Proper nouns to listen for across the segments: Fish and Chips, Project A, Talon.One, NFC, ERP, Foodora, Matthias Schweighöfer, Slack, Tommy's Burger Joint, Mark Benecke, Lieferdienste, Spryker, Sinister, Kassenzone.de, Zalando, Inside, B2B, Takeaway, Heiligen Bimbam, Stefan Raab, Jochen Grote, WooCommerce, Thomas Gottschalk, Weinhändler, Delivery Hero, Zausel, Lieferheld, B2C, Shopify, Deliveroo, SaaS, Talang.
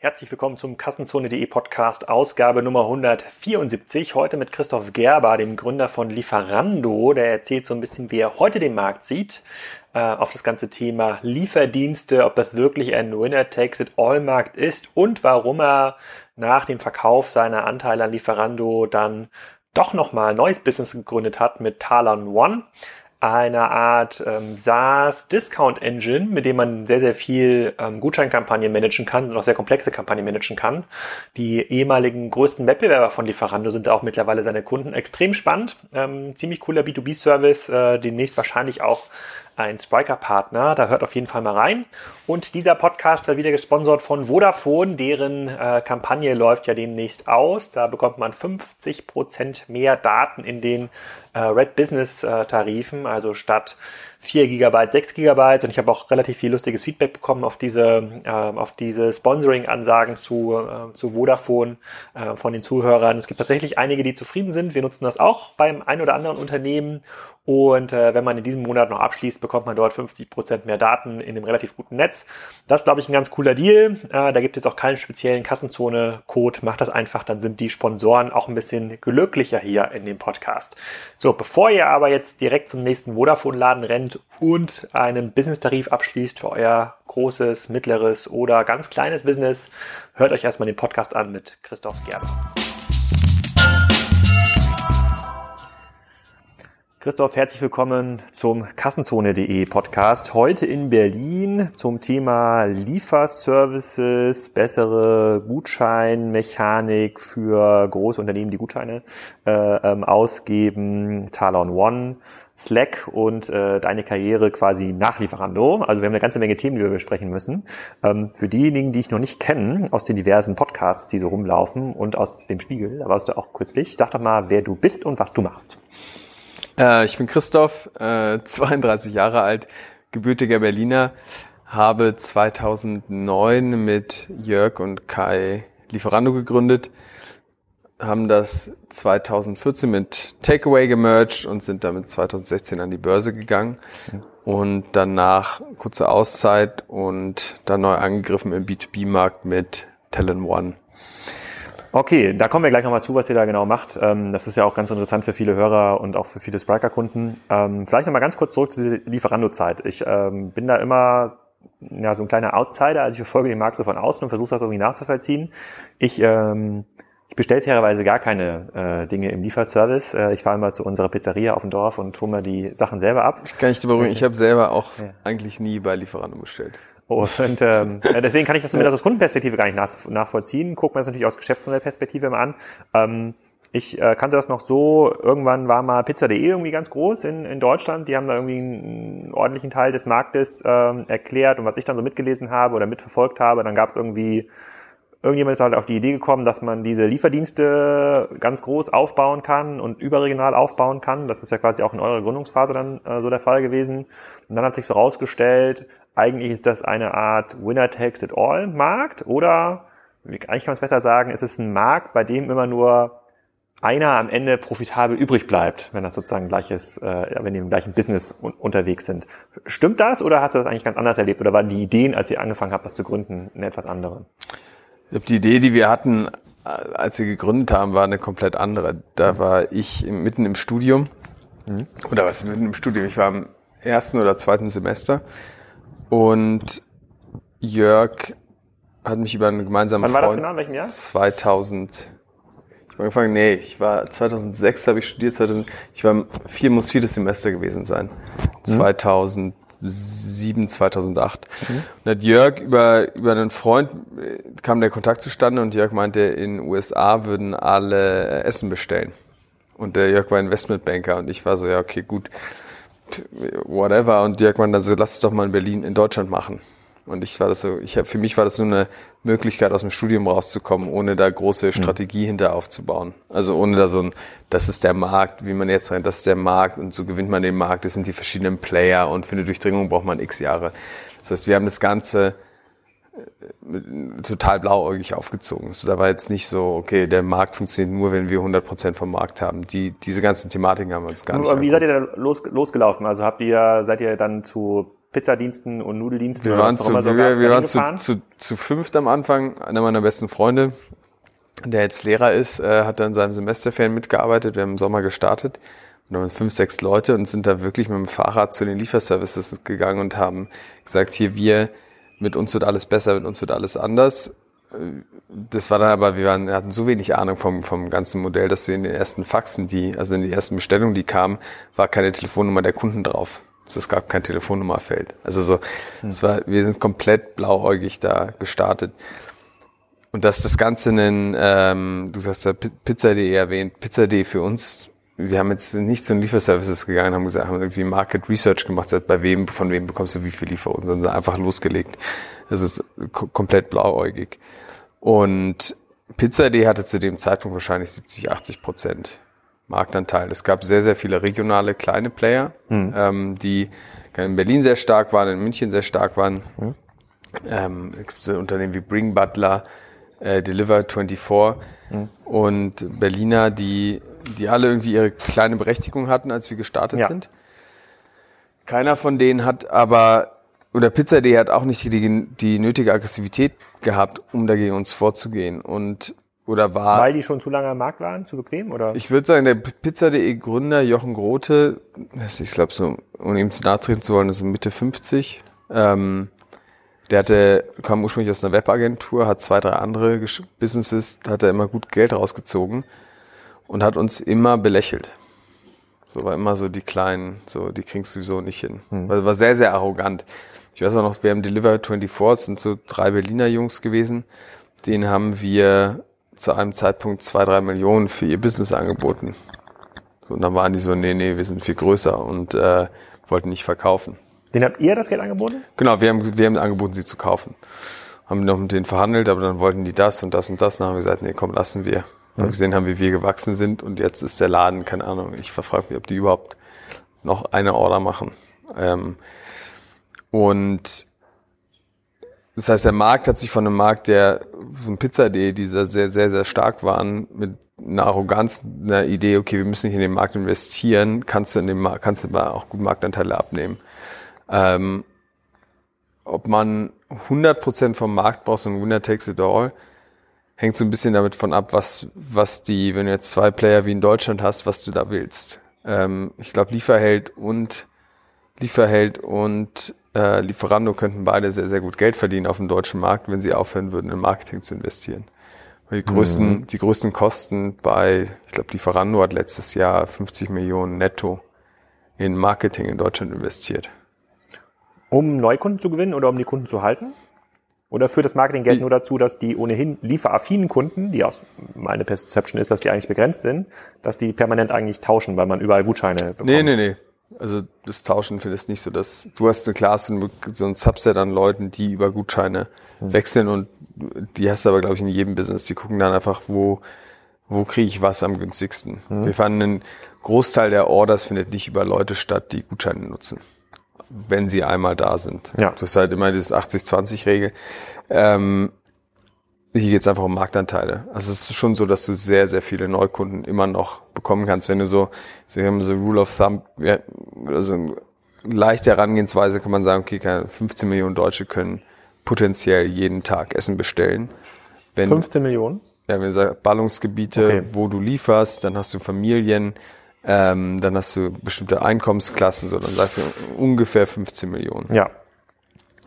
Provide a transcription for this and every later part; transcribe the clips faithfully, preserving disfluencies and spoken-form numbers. Herzlich willkommen zum Kassenzone.de Podcast, Ausgabe Nummer hundertvierundsiebzig. Heute mit Christoph Gerber, dem Gründer von Lieferando. Der erzählt so ein bisschen, wie er heute den Markt sieht. Äh, auf das ganze Thema Lieferdienste, ob das wirklich ein Winner-Takes-it-all-Markt ist und warum er nach dem Verkauf seiner Anteile an Lieferando dann doch nochmal ein neues Business gegründet hat mit Talon.One. Einer Art ähm, SaaS-Discount-Engine, mit dem man sehr, sehr viel ähm, Gutscheinkampagnen managen kann und auch sehr komplexe Kampagnen managen kann. Die ehemaligen größten Wettbewerber von Lieferando sind auch mittlerweile seine Kunden. Extrem spannend, ähm, ziemlich cooler B zwei B-Service, äh, demnächst wahrscheinlich auch ein Spryker-Partner. Da hört auf jeden Fall mal rein. Und dieser Podcast wird wieder gesponsert von Vodafone, deren äh, Kampagne läuft ja demnächst aus. Da bekommt man fünfzig Prozent mehr Daten in den äh, Red Business-Tarifen. Also statt vier Gigabyte, sechs Gigabyte. Und ich habe auch relativ viel lustiges Feedback bekommen auf diese, äh, auf diese Sponsoring-Ansagen zu, äh, zu Vodafone äh, von den Zuhörern. Es gibt tatsächlich einige, die zufrieden sind. Wir nutzen das auch beim ein oder anderen Unternehmen. Und äh, wenn man in diesem Monat noch abschließt, bekommt man dort fünfzig Prozent mehr Daten in einem relativ guten Netz. Das ist, glaube ich, ein ganz cooler Deal. Äh, da gibt es jetzt auch keinen speziellen Kassenzone-Code. Macht das einfach, dann sind die Sponsoren auch ein bisschen glücklicher hier in dem Podcast. So, bevor ihr aber jetzt direkt zum nächsten Vodafone-Laden rennt und einen Business-Tarif abschließt für euer großes, mittleres oder ganz kleines Business, hört euch erstmal den Podcast an mit Christoph Gerber. Christoph, herzlich willkommen zum Kassenzone.de Podcast. Heute in Berlin zum Thema Lieferservices, bessere Gutscheinmechanik für große Unternehmen, die Gutscheine äh, ähm, ausgeben, Talon.One, Slack und äh, deine Karriere quasi nach Lieferando. Also wir haben eine ganze Menge Themen, die wir besprechen müssen. Ähm, für diejenigen, die ich noch nicht kenne, aus den diversen Podcasts, die so rumlaufen und aus dem Spiegel, da warst du auch kürzlich. Sag doch mal, wer du bist und was du machst. Ich bin Christoph, zweiunddreißig Jahre alt, gebürtiger Berliner, habe zweitausendneun mit Jörg und Kai Lieferando gegründet, haben das zweitausendvierzehn mit Takeaway gemerged und sind damit zweitausendsechzehn an die Börse gegangen und danach kurze Auszeit und dann neu angegriffen im B zwei B-Markt mit Talon.One. Okay, da kommen wir gleich nochmal zu, was ihr da genau macht. Das ist ja auch ganz interessant für viele Hörer und auch für viele Spryker-Kunden. Vielleicht nochmal ganz kurz zurück zu dieser Lieferando-Zeit. Ich bin da immer ja, so ein kleiner Outsider, also ich verfolge den Markt so von außen und versuche das irgendwie nachzuvollziehen. Ich... Ich bestelle fairerweise gar keine äh, Dinge im Lieferservice. Äh, ich fahre immer zu unserer Pizzeria auf dem Dorf und hole mir die Sachen selber ab. Das kann ich dir beruhigen. Ich habe selber auch ja. eigentlich nie bei Lieferando bestellt. Oh, und ähm, deswegen kann ich das zumindest aus Kundenperspektive gar nicht nach, nachvollziehen. Gucken wir es natürlich aus Geschäftsmodellperspektive mal an. Ähm, Ich äh, kannte das noch so, irgendwann war mal Pizza.de irgendwie ganz groß in, in Deutschland. Die haben da irgendwie einen ordentlichen Teil des Marktes ähm, erklärt. Und was ich dann so mitgelesen habe oder mitverfolgt habe, dann gab es irgendwie... Irgendjemand ist halt auf die Idee gekommen, dass man diese Lieferdienste ganz groß aufbauen kann und überregional aufbauen kann. Das ist ja quasi auch in eurer Gründungsphase dann äh, so der Fall gewesen. Und dann hat sich so rausgestellt, eigentlich ist das eine Art Winner-Takes-it-all-Markt oder, eigentlich kann man es besser sagen, ist es ein Markt, bei dem immer nur einer am Ende profitabel übrig bleibt, wenn das sozusagen gleiches, äh, wenn die im gleichen Business un- unterwegs sind. Stimmt das oder hast du das eigentlich ganz anders erlebt oder waren die Ideen, als ihr angefangen habt, das zu gründen, eine etwas andere? Ich glaube, die Idee, die wir hatten, als wir gegründet haben, war eine komplett andere. Da war ich mitten im Studium, mhm. oder was mitten im Studium, ich war im ersten oder zweiten Semester und Jörg hat mich über einen gemeinsamen Freund... Wann war Freund das genau, in welchem Jahr? zweitausend. Ich habe angefangen, nee, ich war zweitausendsechs, habe ich studiert, zweitausend, ich war vier, muss viertes Semester gewesen sein, mhm. zweitausend. zweitausendsieben, zweitausendacht. Mhm. Und da hat Jörg über, über einen Freund kam der Kontakt zustande und Jörg meinte, in U S A würden alle Essen bestellen. Und der Jörg war Investmentbanker und ich war so, ja, okay, gut, whatever. Und Jörg meinte dann so, lass es doch mal in Berlin, in Deutschland machen. Und ich war das so, ich hab, für mich war das nur eine Möglichkeit, aus dem Studium rauszukommen, ohne da große Strategie mhm. hinter aufzubauen. Also ohne da so ein, das ist der Markt, wie man jetzt rein, das ist der Markt und so gewinnt man den Markt, das sind die verschiedenen Player und für eine Durchdringung braucht man x Jahre. Das heißt, wir haben das Ganze total blauäugig aufgezogen. So, da war jetzt nicht so, okay, der Markt funktioniert nur, wenn wir hundert Prozent vom Markt haben. Die, diese ganzen Thematiken haben wir uns gar nicht angeguckt. Wie seid ihr da los, losgelaufen? Also habt ihr, seid ihr dann zu Pizzadiensten und Nudeldiensten? Wir waren, zu, wir, wir waren zu, zu, zu fünft am Anfang. Einer meiner besten Freunde, der jetzt Lehrer ist, äh, hat da in seinem Semesterferien mitgearbeitet. Wir haben im Sommer gestartet. Und dann fünf, sechs Leute und sind da wirklich mit dem Fahrrad zu den Lieferservices gegangen und haben gesagt, hier, wir, mit uns wird alles besser, mit uns wird alles anders. Das war dann aber, wir waren, hatten so wenig Ahnung vom, vom ganzen Modell, dass wir in den ersten Faxen, die, also in die ersten Bestellungen, die kamen, war keine Telefonnummer der Kunden drauf. Also es gab kein Telefonnummerfeld. Also so, es war, wir sind komplett blauäugig da gestartet. Und dass das Ganze einen, ähm, du hast ja Pizza.de erwähnt, Pizza.de für uns, wir haben jetzt nicht zu den Lieferservices gegangen, haben gesagt, haben irgendwie Market Research gemacht, bei wem, von wem bekommst du wie viel Lieferungen, sondern einfach losgelegt. Das ist k- komplett blauäugig. Und Pizza.de hatte zu dem Zeitpunkt wahrscheinlich siebzig, achtzig Prozent Marktanteil. Es gab sehr, sehr viele regionale kleine Player, mhm. ähm, die in Berlin sehr stark waren, in München sehr stark waren. Mhm. Ähm, es gibt so Unternehmen wie Bring Butler, äh, Deliver vierundzwanzig mhm. und Berliner, die die alle irgendwie ihre kleine Berechtigung hatten, als wir gestartet ja. sind. Keiner von denen hat aber, oder Pizza.de hat auch nicht die, die nötige Aggressivität gehabt, um dagegen uns vorzugehen. Und, oder war, weil die schon zu lange am Markt waren, zu bequem? Oder? Ich würde sagen, der Pizza.de Gründer Jochen Grote, ich glaube so, ohne ihm zu nahe treten zu wollen, ist Mitte fünfzig, ähm, der hatte, kam ursprünglich aus einer Webagentur, hat zwei, drei andere Businesses, hat da immer gut Geld rausgezogen. Und hat uns immer belächelt. So war immer so die Kleinen, so die kriegst du sowieso nicht hin. Mhm. Also war sehr, sehr arrogant. Ich weiß auch noch, wir haben Deliver vierundzwanzig, es sind so drei Berliner Jungs gewesen. Denen haben wir zu einem Zeitpunkt zwei, drei Millionen für ihr Business angeboten. So, und dann waren die so, nee, nee, wir sind viel größer und äh, wollten nicht verkaufen. Den habt ihr das Geld angeboten? Genau, wir haben, wir haben angeboten, sie zu kaufen. Haben noch mit denen verhandelt, aber dann wollten die das und das und das. Und dann haben wir gesagt, nee, komm, lassen wir. Weil gesehen haben, wie wir gewachsen sind und jetzt ist der Laden, keine Ahnung, ich verfrage mich, ob die überhaupt noch eine Order machen. Ähm, und das heißt, der Markt hat sich von einem Markt, der so ein Pizza.de, die sehr, sehr, sehr stark waren, mit einer Arroganz, einer Idee, okay, wir müssen nicht in den Markt investieren, kannst du in den Markt, kannst du mal auch gut Marktanteile abnehmen. Ähm, ob man hundert Prozent vom Markt braucht, so ein Winner takes it all, hängt so ein bisschen damit von ab, was was die, wenn du jetzt zwei Player wie in Deutschland hast, was du da willst. Ähm, ich glaube, Lieferheld und Lieferheld und äh, Lieferando könnten beide sehr, sehr gut Geld verdienen auf dem deutschen Markt, wenn sie aufhören würden, in Marketing zu investieren. Weil die größten, mhm. die größten Kosten bei, ich glaube, Lieferando hat letztes Jahr fünfzig Millionen netto in Marketing in Deutschland investiert. Um Neukunden zu gewinnen oder um die Kunden zu halten? Oder führt das Marketinggeld nur dazu, dass die ohnehin lieferaffinen Kunden, die aus meine Perception ist, dass die eigentlich begrenzt sind, dass die permanent eigentlich tauschen, weil man überall Gutscheine bekommt? Nee, nee, nee. Also das Tauschen findest nicht so, dass du hast eine Klasse, so ein Subset an Leuten, die über Gutscheine hm. wechseln und die hast du aber, glaube ich, in jedem Business. Die gucken dann einfach, wo wo kriege ich was am günstigsten. Hm. Wir fanden, einen Großteil der Orders findet nicht über Leute statt, die Gutscheine nutzen, wenn sie einmal da sind. Ja. Das ist halt immer dieses achtzig zwanzig Regel. Ähm, hier geht es einfach um Marktanteile. Also es ist schon so, dass du sehr, sehr viele Neukunden immer noch bekommen kannst. Wenn du so, wir haben so Rule of Thumb, ja, also leichte Herangehensweise kann man sagen, okay, fünfzehn Millionen Deutsche können potenziell jeden Tag Essen bestellen. Wenn, fünfzehn Millionen? Ja, wenn du sagst, Ballungsgebiete, okay, wo du lieferst, dann hast du Familien, Ähm, dann hast du bestimmte Einkommensklassen, so dann sagst du ungefähr fünfzehn Millionen. Ja.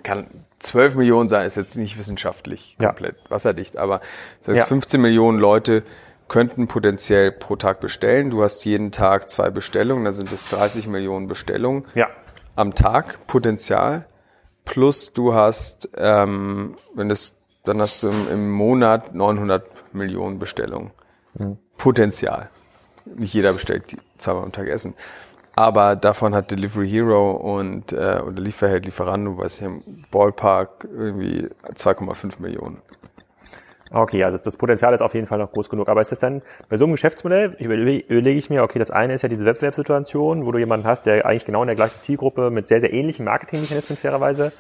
Kann zwölf Millionen sein, ist jetzt nicht wissenschaftlich komplett ja. wasserdicht, aber das heißt, ja. fünfzehn Millionen Leute könnten potenziell pro Tag bestellen. Du hast jeden Tag zwei Bestellungen, dann sind es dreißig Millionen Bestellungen ja. am Tag, Potenzial. Plus du hast, ähm, wenn das, dann hast du im, im Monat neunhundert Millionen Bestellungen. Mhm. Potenzial. Nicht jeder bestellt zweimal am Tag Essen. Aber davon hat Delivery Hero und äh, oder Lieferheld, Lieferando, weiß ich, im Ballpark irgendwie zwei Komma fünf Millionen. Okay, also das Potenzial ist auf jeden Fall noch groß genug. Aber ist das dann bei so einem Geschäftsmodell, überlege, überlege ich mir, okay, das eine ist ja diese Wettbewerbssituation, wo du jemanden hast, der eigentlich genau in der gleichen Zielgruppe mit sehr, sehr ähnlichen Marketingmechanismen fairerweise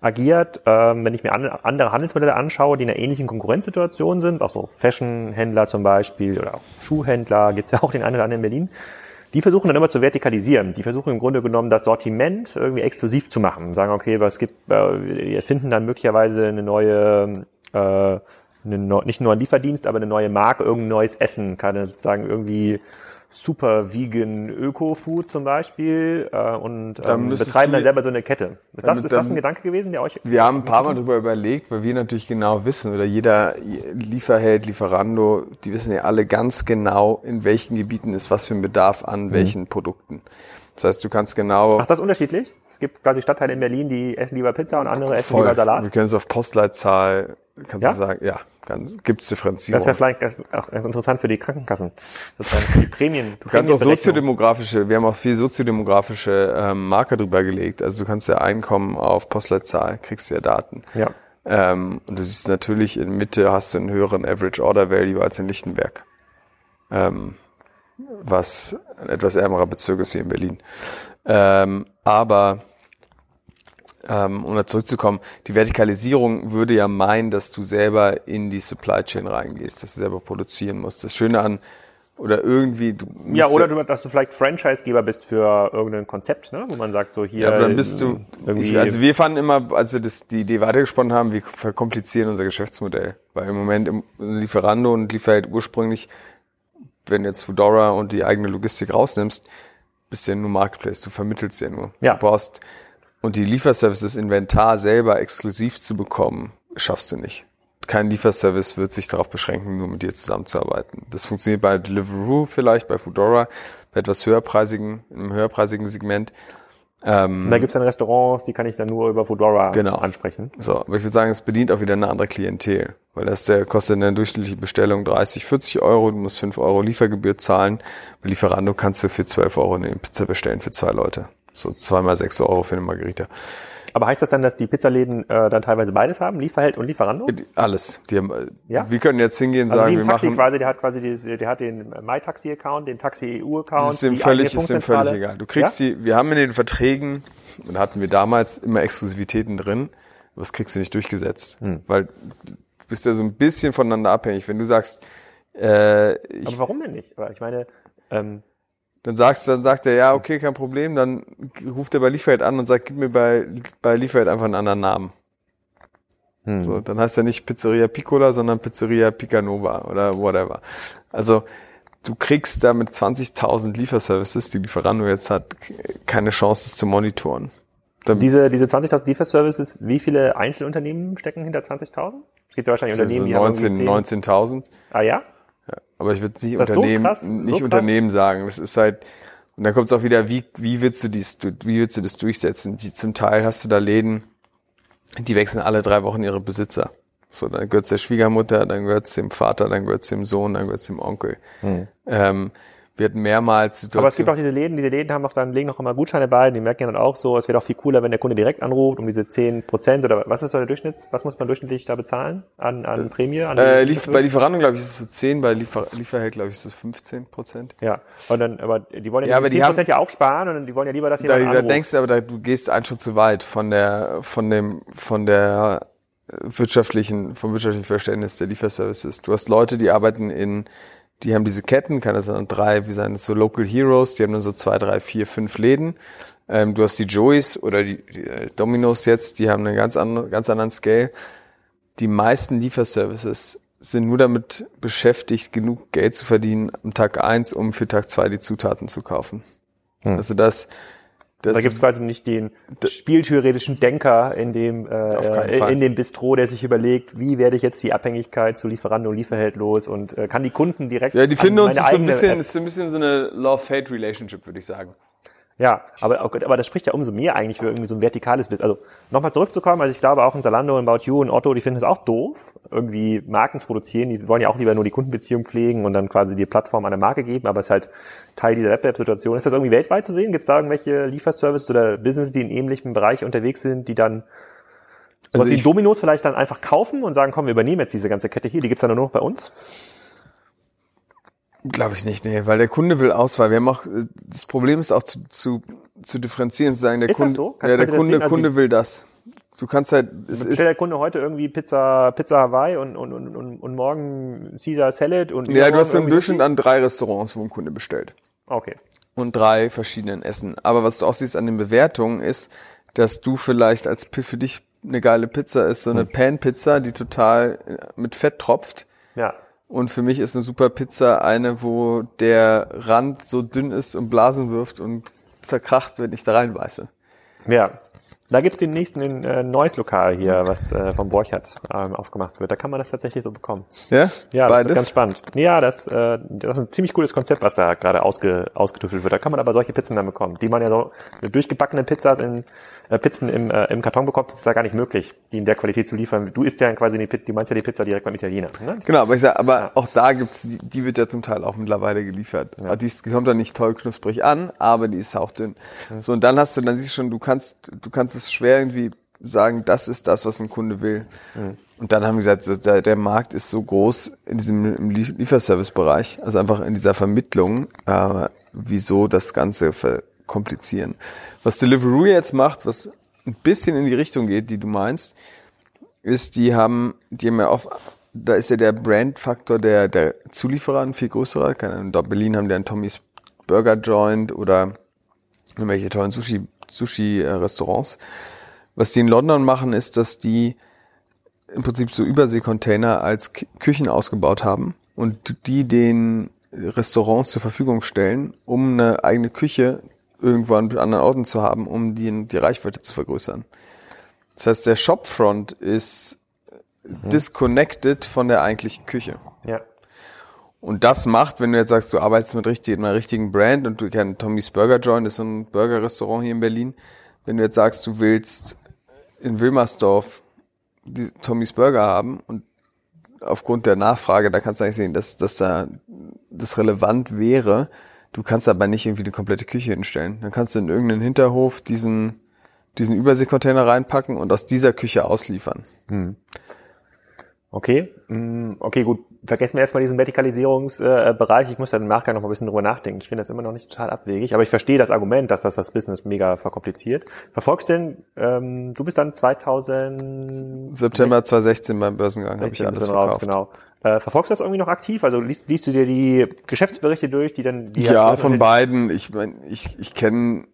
agiert. Ähm, wenn ich mir an, andere Handelsmodelle anschaue, die in einer ähnlichen Konkurrenzsituation sind, auch so Fashion-Händler zum Beispiel oder auch Schuhhändler, gibt es ja auch den einen oder anderen in Berlin, die versuchen dann immer zu vertikalisieren. Die versuchen im Grunde genommen, das Sortiment irgendwie exklusiv zu machen. Sagen, okay, was gibt, äh, wir finden dann möglicherweise eine neue, äh, eine no- nicht nur einen Lieferdienst, aber eine neue Marke, irgendein neues Essen, kann sozusagen irgendwie super vegan Öko-Food zum Beispiel äh, und ähm, betreiben dann selber so eine Kette. Ist das, ist das ein Gedanke gewesen, der euch... Wir haben ein paar Mal darüber überlegt, weil wir natürlich genau wissen, oder jeder Lieferheld, Lieferando, die wissen ja alle ganz genau, in welchen Gebieten ist was für ein Bedarf an welchen mhm. Produkten. Das heißt, du kannst genau... Ach, das ist unterschiedlich? Es gibt quasi Stadtteile in Berlin, die essen lieber Pizza und andere essen Voll. lieber Salat. Wir können es auf Postleitzahl, kannst ja? du sagen, ja, gibt es Differenzierung. Das wäre vielleicht ganz, auch ganz interessant für die Krankenkassen, für die Prämien. Du kannst auch soziodemografische, wir haben auch viel soziodemografische ähm, Marker drüber gelegt. Also du kannst ja Einkommen auf Postleitzahl, kriegst du ja Daten. Ja. Ähm, und du siehst natürlich, in Mitte hast du einen höheren Average Order Value als in Lichtenberg, ähm, was ein etwas ärmerer Bezirk ist hier in Berlin. Ähm, aber ähm, um da zurückzukommen, die Vertikalisierung würde ja meinen, dass du selber in die Supply Chain reingehst, dass du selber produzieren musst. Das Schöne an, oder irgendwie... Du ja, oder du, dass du vielleicht Franchisegeber bist für irgendein Konzept, ne? Wo man sagt, so hier... Ja, aber dann bist du... Ich, also wir fanden immer, als wir das, die Idee weitergesponnen haben, wir verkomplizieren unser Geschäftsmodell. Weil im Moment im Lieferando und Lieferheld ursprünglich, wenn du jetzt Foodora und die eigene Logistik rausnimmst, bist ja nur Marketplace, du vermittelst ja nur. Ja. Du brauchst, und die Lieferservices Inventar selber exklusiv zu bekommen, schaffst du nicht. Kein Lieferservice wird sich darauf beschränken, nur mit dir zusammenzuarbeiten. Das funktioniert bei Deliveroo vielleicht, bei Foodora, bei etwas höherpreisigen, einem höherpreisigen Segment. Ähm, und da gibt's dann Restaurants, die kann ich dann nur über Foodora genau. ansprechen. So, aber ich würde sagen, es bedient auch wieder eine andere Klientel, weil das der kostet eine durchschnittliche Bestellung dreißig, vierzig Euro, du musst fünf Euro Liefergebühr zahlen. Bei Lieferando kannst du für zwölf Euro eine Pizza bestellen für zwei Leute. So zweimal sechs Euro für eine Margherita. Aber heißt das dann, dass die Pizzaläden äh, dann teilweise beides haben? Lieferheld und Lieferando? Alles. Die haben, ja? Wir können jetzt hingehen und also sagen, wir Taxi machen... Quasi, der hat quasi die, der hat den MyTaxi-Account, den Taxi-E U-Account. Das ist ihm völlig, ist ihm völlig egal. Du kriegst ja? die, wir haben in den Verträgen, und hatten wir damals immer Exklusivitäten drin, aber das kriegst du nicht durchgesetzt. Hm. Weil du bist ja so ein bisschen voneinander abhängig. Wenn du sagst... Äh, ich, aber warum denn nicht? Weil ich meine... Ähm, Dann sagst, dann sagt er, ja, okay, kein Problem, dann ruft er bei Lieferheld an und sagt, gib mir bei, bei Lieferheld einfach einen anderen Namen. Hm. So, dann heißt er nicht Pizzeria Piccola, sondern Pizzeria Picanova oder whatever. Also, du kriegst da mit zwanzigtausend Lieferservices, die Lieferando jetzt hat, keine Chance, das zu monitoren. Dann diese, diese zwanzigtausend Lieferservices, wie viele Einzelunternehmen stecken hinter zwanzigtausend? Es gibt wahrscheinlich Unternehmen, die neunzehntausend. neunzehntausend. Ah, ja? Ja, aber ich würde es nicht Unternehmen, so krass, nicht so Unternehmen sagen. Das ist halt, und dann kommt es auch wieder, wie, wie willst du dies, wie willst du das durchsetzen? Die, zum Teil hast du da Läden, die wechseln alle drei Wochen ihre Besitzer. So, dann gehört's der Schwiegermutter, dann gehört's dem Vater, dann gehört's dem Sohn, dann gehört's dem Onkel. Mhm. Ähm, wir hatten mehrmals Situationen. Aber es gibt auch diese Läden, diese Läden haben auch dann, legen auch immer Gutscheine bei, die merken ja dann auch so, es wird auch viel cooler, wenn der Kunde direkt anruft, um diese zehn Prozent oder was ist so der Durchschnitt, was muss man durchschnittlich da bezahlen an, an Prämie? An äh, Liefer- bei Lieferando, glaube ich, ist es so zehn, bei Liefer- Lieferheld, glaube ich, ist es fünfzehn Prozent. Ja, und dann, aber die wollen ja, ja die zehn Prozent haben, ja auch sparen und die wollen ja lieber, dass jemand da, anruft. Da denkst du, aber da, du gehst einen Schritt zu weit von der, von dem, von der wirtschaftlichen, vom wirtschaftlichen Verständnis der Lieferservices. Du hast Leute, die arbeiten in, die haben diese Ketten, kann das dann drei, wie sagen das so Local Heroes, die haben dann so zwei, drei, vier, fünf Läden. Ähm, du hast die Joeys oder die, die Domino's jetzt, die haben einen ganz anderen, ganz anderen Scale. Die meisten Lieferservices sind nur damit beschäftigt, genug Geld zu verdienen am Tag eins, um für Tag zwei die Zutaten zu kaufen. Hm. Also das, das da gibt's quasi nicht den spieltheoretischen Denker in dem äh, in dem Bistro, der sich überlegt, wie werde ich jetzt die Abhängigkeit zu Lieferando und Lieferheld los und äh, kann die Kunden direkt. Ja, die finden uns ist so ein bisschen App. ist so ein bisschen so eine Love-Hate-Relationship, würde ich sagen. Ja, aber aber das spricht ja umso mehr eigentlich für irgendwie so ein vertikales Business. Also nochmal zurückzukommen, also ich glaube auch in Zalando und About You und Otto, die finden es auch doof, irgendwie Marken zu produzieren. Die wollen ja auch lieber nur die Kundenbeziehung pflegen und dann quasi die Plattform an der Marke geben, aber es ist halt Teil dieser Wettbewerbssituation. Ist das irgendwie weltweit zu sehen? Gibt es da irgendwelche Lieferservices oder Business, die in ähnlichem Bereich unterwegs sind, die dann also was wie Domino's vielleicht dann einfach kaufen und sagen, komm, wir übernehmen jetzt diese ganze Kette hier, die gibt's dann nur noch bei uns? Glaube ich nicht, nee, weil der Kunde will Auswahl. Wir haben auch, das Problem ist auch zu, zu, zu differenzieren, zu sagen, der Kunde, so? ja, der Kunde, Kunde will das. du kannst halt... Es ist der Kunde heute irgendwie Pizza Pizza Hawaii und, und, und, und morgen Caesar Salad und... Ja, du hast so im Durchschnitt an drei Restaurants, wo ein Kunde bestellt. Okay. Und drei verschiedenen Essen. Aber was du auch siehst an den Bewertungen ist, dass du vielleicht als für dich eine geile Pizza ist, so eine hm. Pan-Pizza, die total mit Fett tropft. Ja. Und für mich ist eine super Pizza eine, wo der Rand so dünn ist und Blasen wirft und zerkracht, wenn ich da reinbeiße. Ja. Da gibt es demnächst ein äh, neues Lokal hier, was äh, von Borchert ähm, aufgemacht wird. Da kann man das tatsächlich so bekommen. Ja? Ja, das beides? Ist ganz spannend. Ja, das, äh, das ist ein ziemlich cooles Konzept, was da gerade ausge, ausgetüftelt wird. Da kann man aber solche Pizzen dann bekommen, die man ja so durchgebackene Pizzas in, äh, Pizzen im, äh, im Karton bekommt. Das ist ja gar nicht möglich, die in der Qualität zu liefern. Du isst ja quasi die Pizza, du meinst ja die Pizza direkt beim Italiener. Ne? Genau, aber ich sag, aber ja. auch da gibt's, die, die wird ja zum Teil auch mittlerweile geliefert. Ja. Die kommt dann nicht toll knusprig an, aber die ist hauchdünn. Ja. So, und dann hast du, dann siehst du schon, du kannst, du kannst ist schwer irgendwie sagen, das ist das, was ein Kunde will. Mhm. Und dann haben wir gesagt, der, der Markt ist so groß in diesem im Lieferservice-Bereich, also einfach in dieser Vermittlung, äh, wieso das Ganze verkomplizieren. Was Deliveroo jetzt macht, was ein bisschen in die Richtung geht, die du meinst, ist, die haben, die haben ja oft, da ist ja der Brandfaktor der, der Zulieferer ein viel größerer. In Berlin haben die einen Tommy's Burger Joint oder irgendwelche tollen Sushi Sushi-Restaurants. Was die in London machen, ist, dass die im Prinzip so Übersee-Container als Küchen ausgebaut haben und die den Restaurants zur Verfügung stellen, um eine eigene Küche irgendwo an anderen Orten zu haben, um die, die Reichweite zu vergrößern. Das heißt, der Shopfront ist mhm. disconnected von der eigentlichen Küche. Ja. Und das macht, wenn du jetzt sagst, du arbeitest mit, richtig, mit einer richtigen Brand und du kennst Tommy's Burger Joint, das ist so ein Burger-Restaurant hier in Berlin. Wenn du jetzt sagst, du willst in Wilmersdorf die Tommy's Burger haben und aufgrund der Nachfrage, da kannst du eigentlich sehen, dass, dass da das relevant wäre. Du kannst aber nicht irgendwie die komplette Küche hinstellen. Dann kannst du in irgendeinen Hinterhof diesen, diesen Überseekontainer reinpacken und aus dieser Küche ausliefern. Hm. Okay, okay, gut. Vergessen wir erstmal diesen Vertikalisierungsbereich. Äh, ich muss da im Nachgang noch mal ein bisschen drüber nachdenken. Ich finde das immer noch nicht total abwegig, aber ich verstehe das Argument, dass das das Business mega verkompliziert. Verfolgst denn, ähm, du bist dann zweitausend... September zwanzig sechzehn beim Börsengang, habe ich alles verkauft. Raus, genau. Äh, verfolgst du das irgendwie noch aktiv? Also liest, liest du dir die Geschäftsberichte durch, die dann... die Ja, von beiden. Ich meine, ich, ich kenne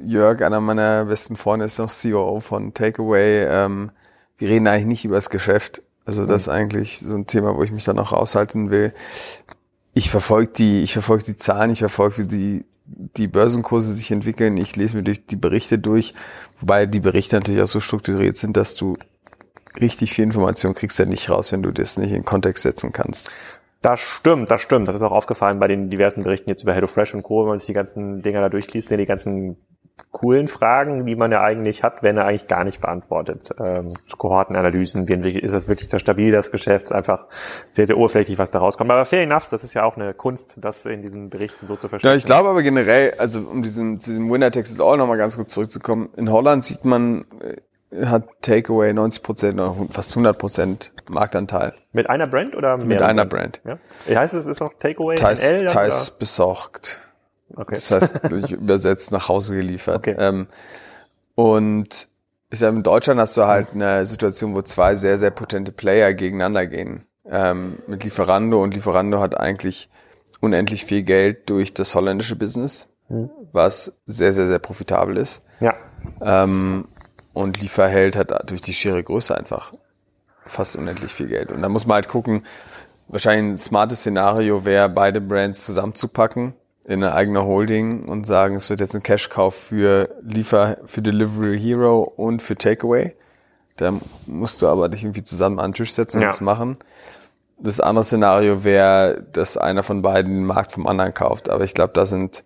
Jörg, einer meiner besten Freunde, ist noch C E O von Takeaway. Ähm, wir reden eigentlich nicht über das Geschäft. Also das ist eigentlich so ein Thema, wo ich mich dann auch raushalten will. Ich verfolge die, ich verfolge die Zahlen, ich verfolge, wie die, die Börsenkurse sich entwickeln. Ich lese mir durch die Berichte durch, wobei die Berichte natürlich auch so strukturiert sind, dass du richtig viel Information kriegst ja nicht raus, wenn du das nicht in Kontext setzen kannst. Das stimmt, das stimmt. Das ist auch aufgefallen bei den diversen Berichten jetzt über HelloFresh und Co., wenn man sich die ganzen Dinger da durchliest, die ganzen coolen Fragen, die man ja eigentlich hat, werden ja eigentlich gar nicht beantwortet. Ähm, Kohortenanalysen, wie ist das wirklich so stabil, das Geschäft? Einfach sehr, sehr oberflächlich, was da rauskommt. Aber fair enough, das ist ja auch eine Kunst, das in diesen Berichten so zu verstehen. Ja, ich glaube aber generell, also um diesen, diesen Winner-Takes-it-all nochmal ganz kurz zurückzukommen, in Holland sieht man, hat Takeaway neunzig Prozent oder fast hundert Prozent Marktanteil. Mit einer Brand oder mehr? Mit einer Brand. Brand. Ja. Heißt es, ist noch Takeaway N L? Thais besorgt. Okay. Das heißt, übersetzt nach Hause geliefert. Okay. Ähm, und ich sag, in Deutschland hast du halt eine Situation, wo zwei sehr, sehr potente Player gegeneinander gehen. Ähm, mit Lieferando. Und Lieferando hat eigentlich unendlich viel Geld durch das holländische Business, mhm. was sehr, sehr, sehr profitabel ist. Ja. Ähm, und Lieferheld hat durch die schiere Größe einfach fast unendlich viel Geld. Und da muss man halt gucken, wahrscheinlich ein smartes Szenario wäre, beide Brands zusammenzupacken in eine eigene Holding und sagen, es wird jetzt ein Cash-Kauf für Liefer, für Delivery Hero und für Takeaway. Da musst du aber dich irgendwie zusammen an den Tisch setzen und ja. das machen. Das andere Szenario wäre, dass einer von beiden den Markt vom anderen kauft. Aber ich glaube, da sind,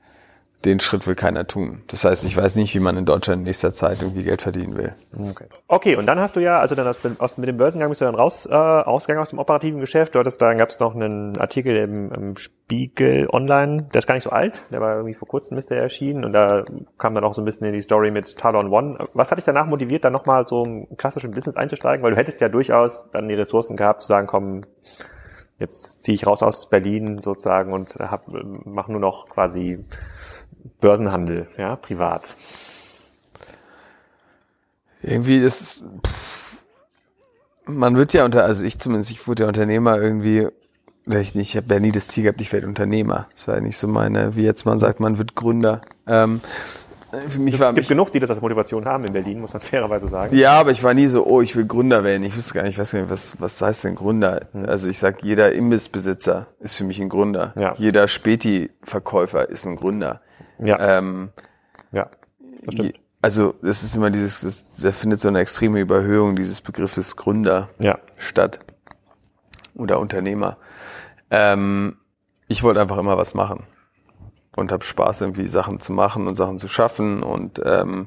den Schritt will keiner tun. Das heißt, ich weiß nicht, wie man in Deutschland in nächster Zeit irgendwie Geld verdienen will. Okay, okay, und dann hast du ja, also dann aus, aus, mit dem Börsengang bist du dann raus, äh, rausgegangen aus dem operativen Geschäft. Dort ist, dann gab es noch einen Artikel im, im Spiegel Online, der ist gar nicht so alt, der war irgendwie vor kurzem ist der erschienen und da kam dann auch so ein bisschen in die Story mit Talon.One. Was hat dich danach motiviert, dann nochmal so im klassischen Business einzusteigen? Weil du hättest ja durchaus dann die Ressourcen gehabt, zu sagen, komm, jetzt ziehe ich raus aus Berlin sozusagen und hab, mach nur noch quasi Börsenhandel, ja, privat. Irgendwie das ist, pff, man wird ja unter, also ich zumindest, ich wurde ja Unternehmer irgendwie, ich nicht, ich habe ja nie das Ziel gehabt, ich werde Unternehmer. Das war ja nicht so meine, wie jetzt man sagt, man wird Gründer. Ähm, Für mich es war, gibt ich, genug, die das als Motivation haben in Berlin, muss man fairerweise sagen. Ja, aber ich war nie so, oh, ich will Gründer werden. Ich wusste gar nicht, ich weiß gar nicht, was, was heißt denn Gründer? Also ich sag, jeder Imbissbesitzer ist für mich ein Gründer. Ja. Jeder Späti-Verkäufer ist ein Gründer. Ja, ähm, ja, das stimmt. Also es ist immer dieses, das, da findet so eine extreme Überhöhung dieses Begriffes Gründer ja. statt. Oder Unternehmer. Ähm, ich wollte einfach immer was machen. Und habe Spaß, irgendwie Sachen zu machen und Sachen zu schaffen. Und ähm,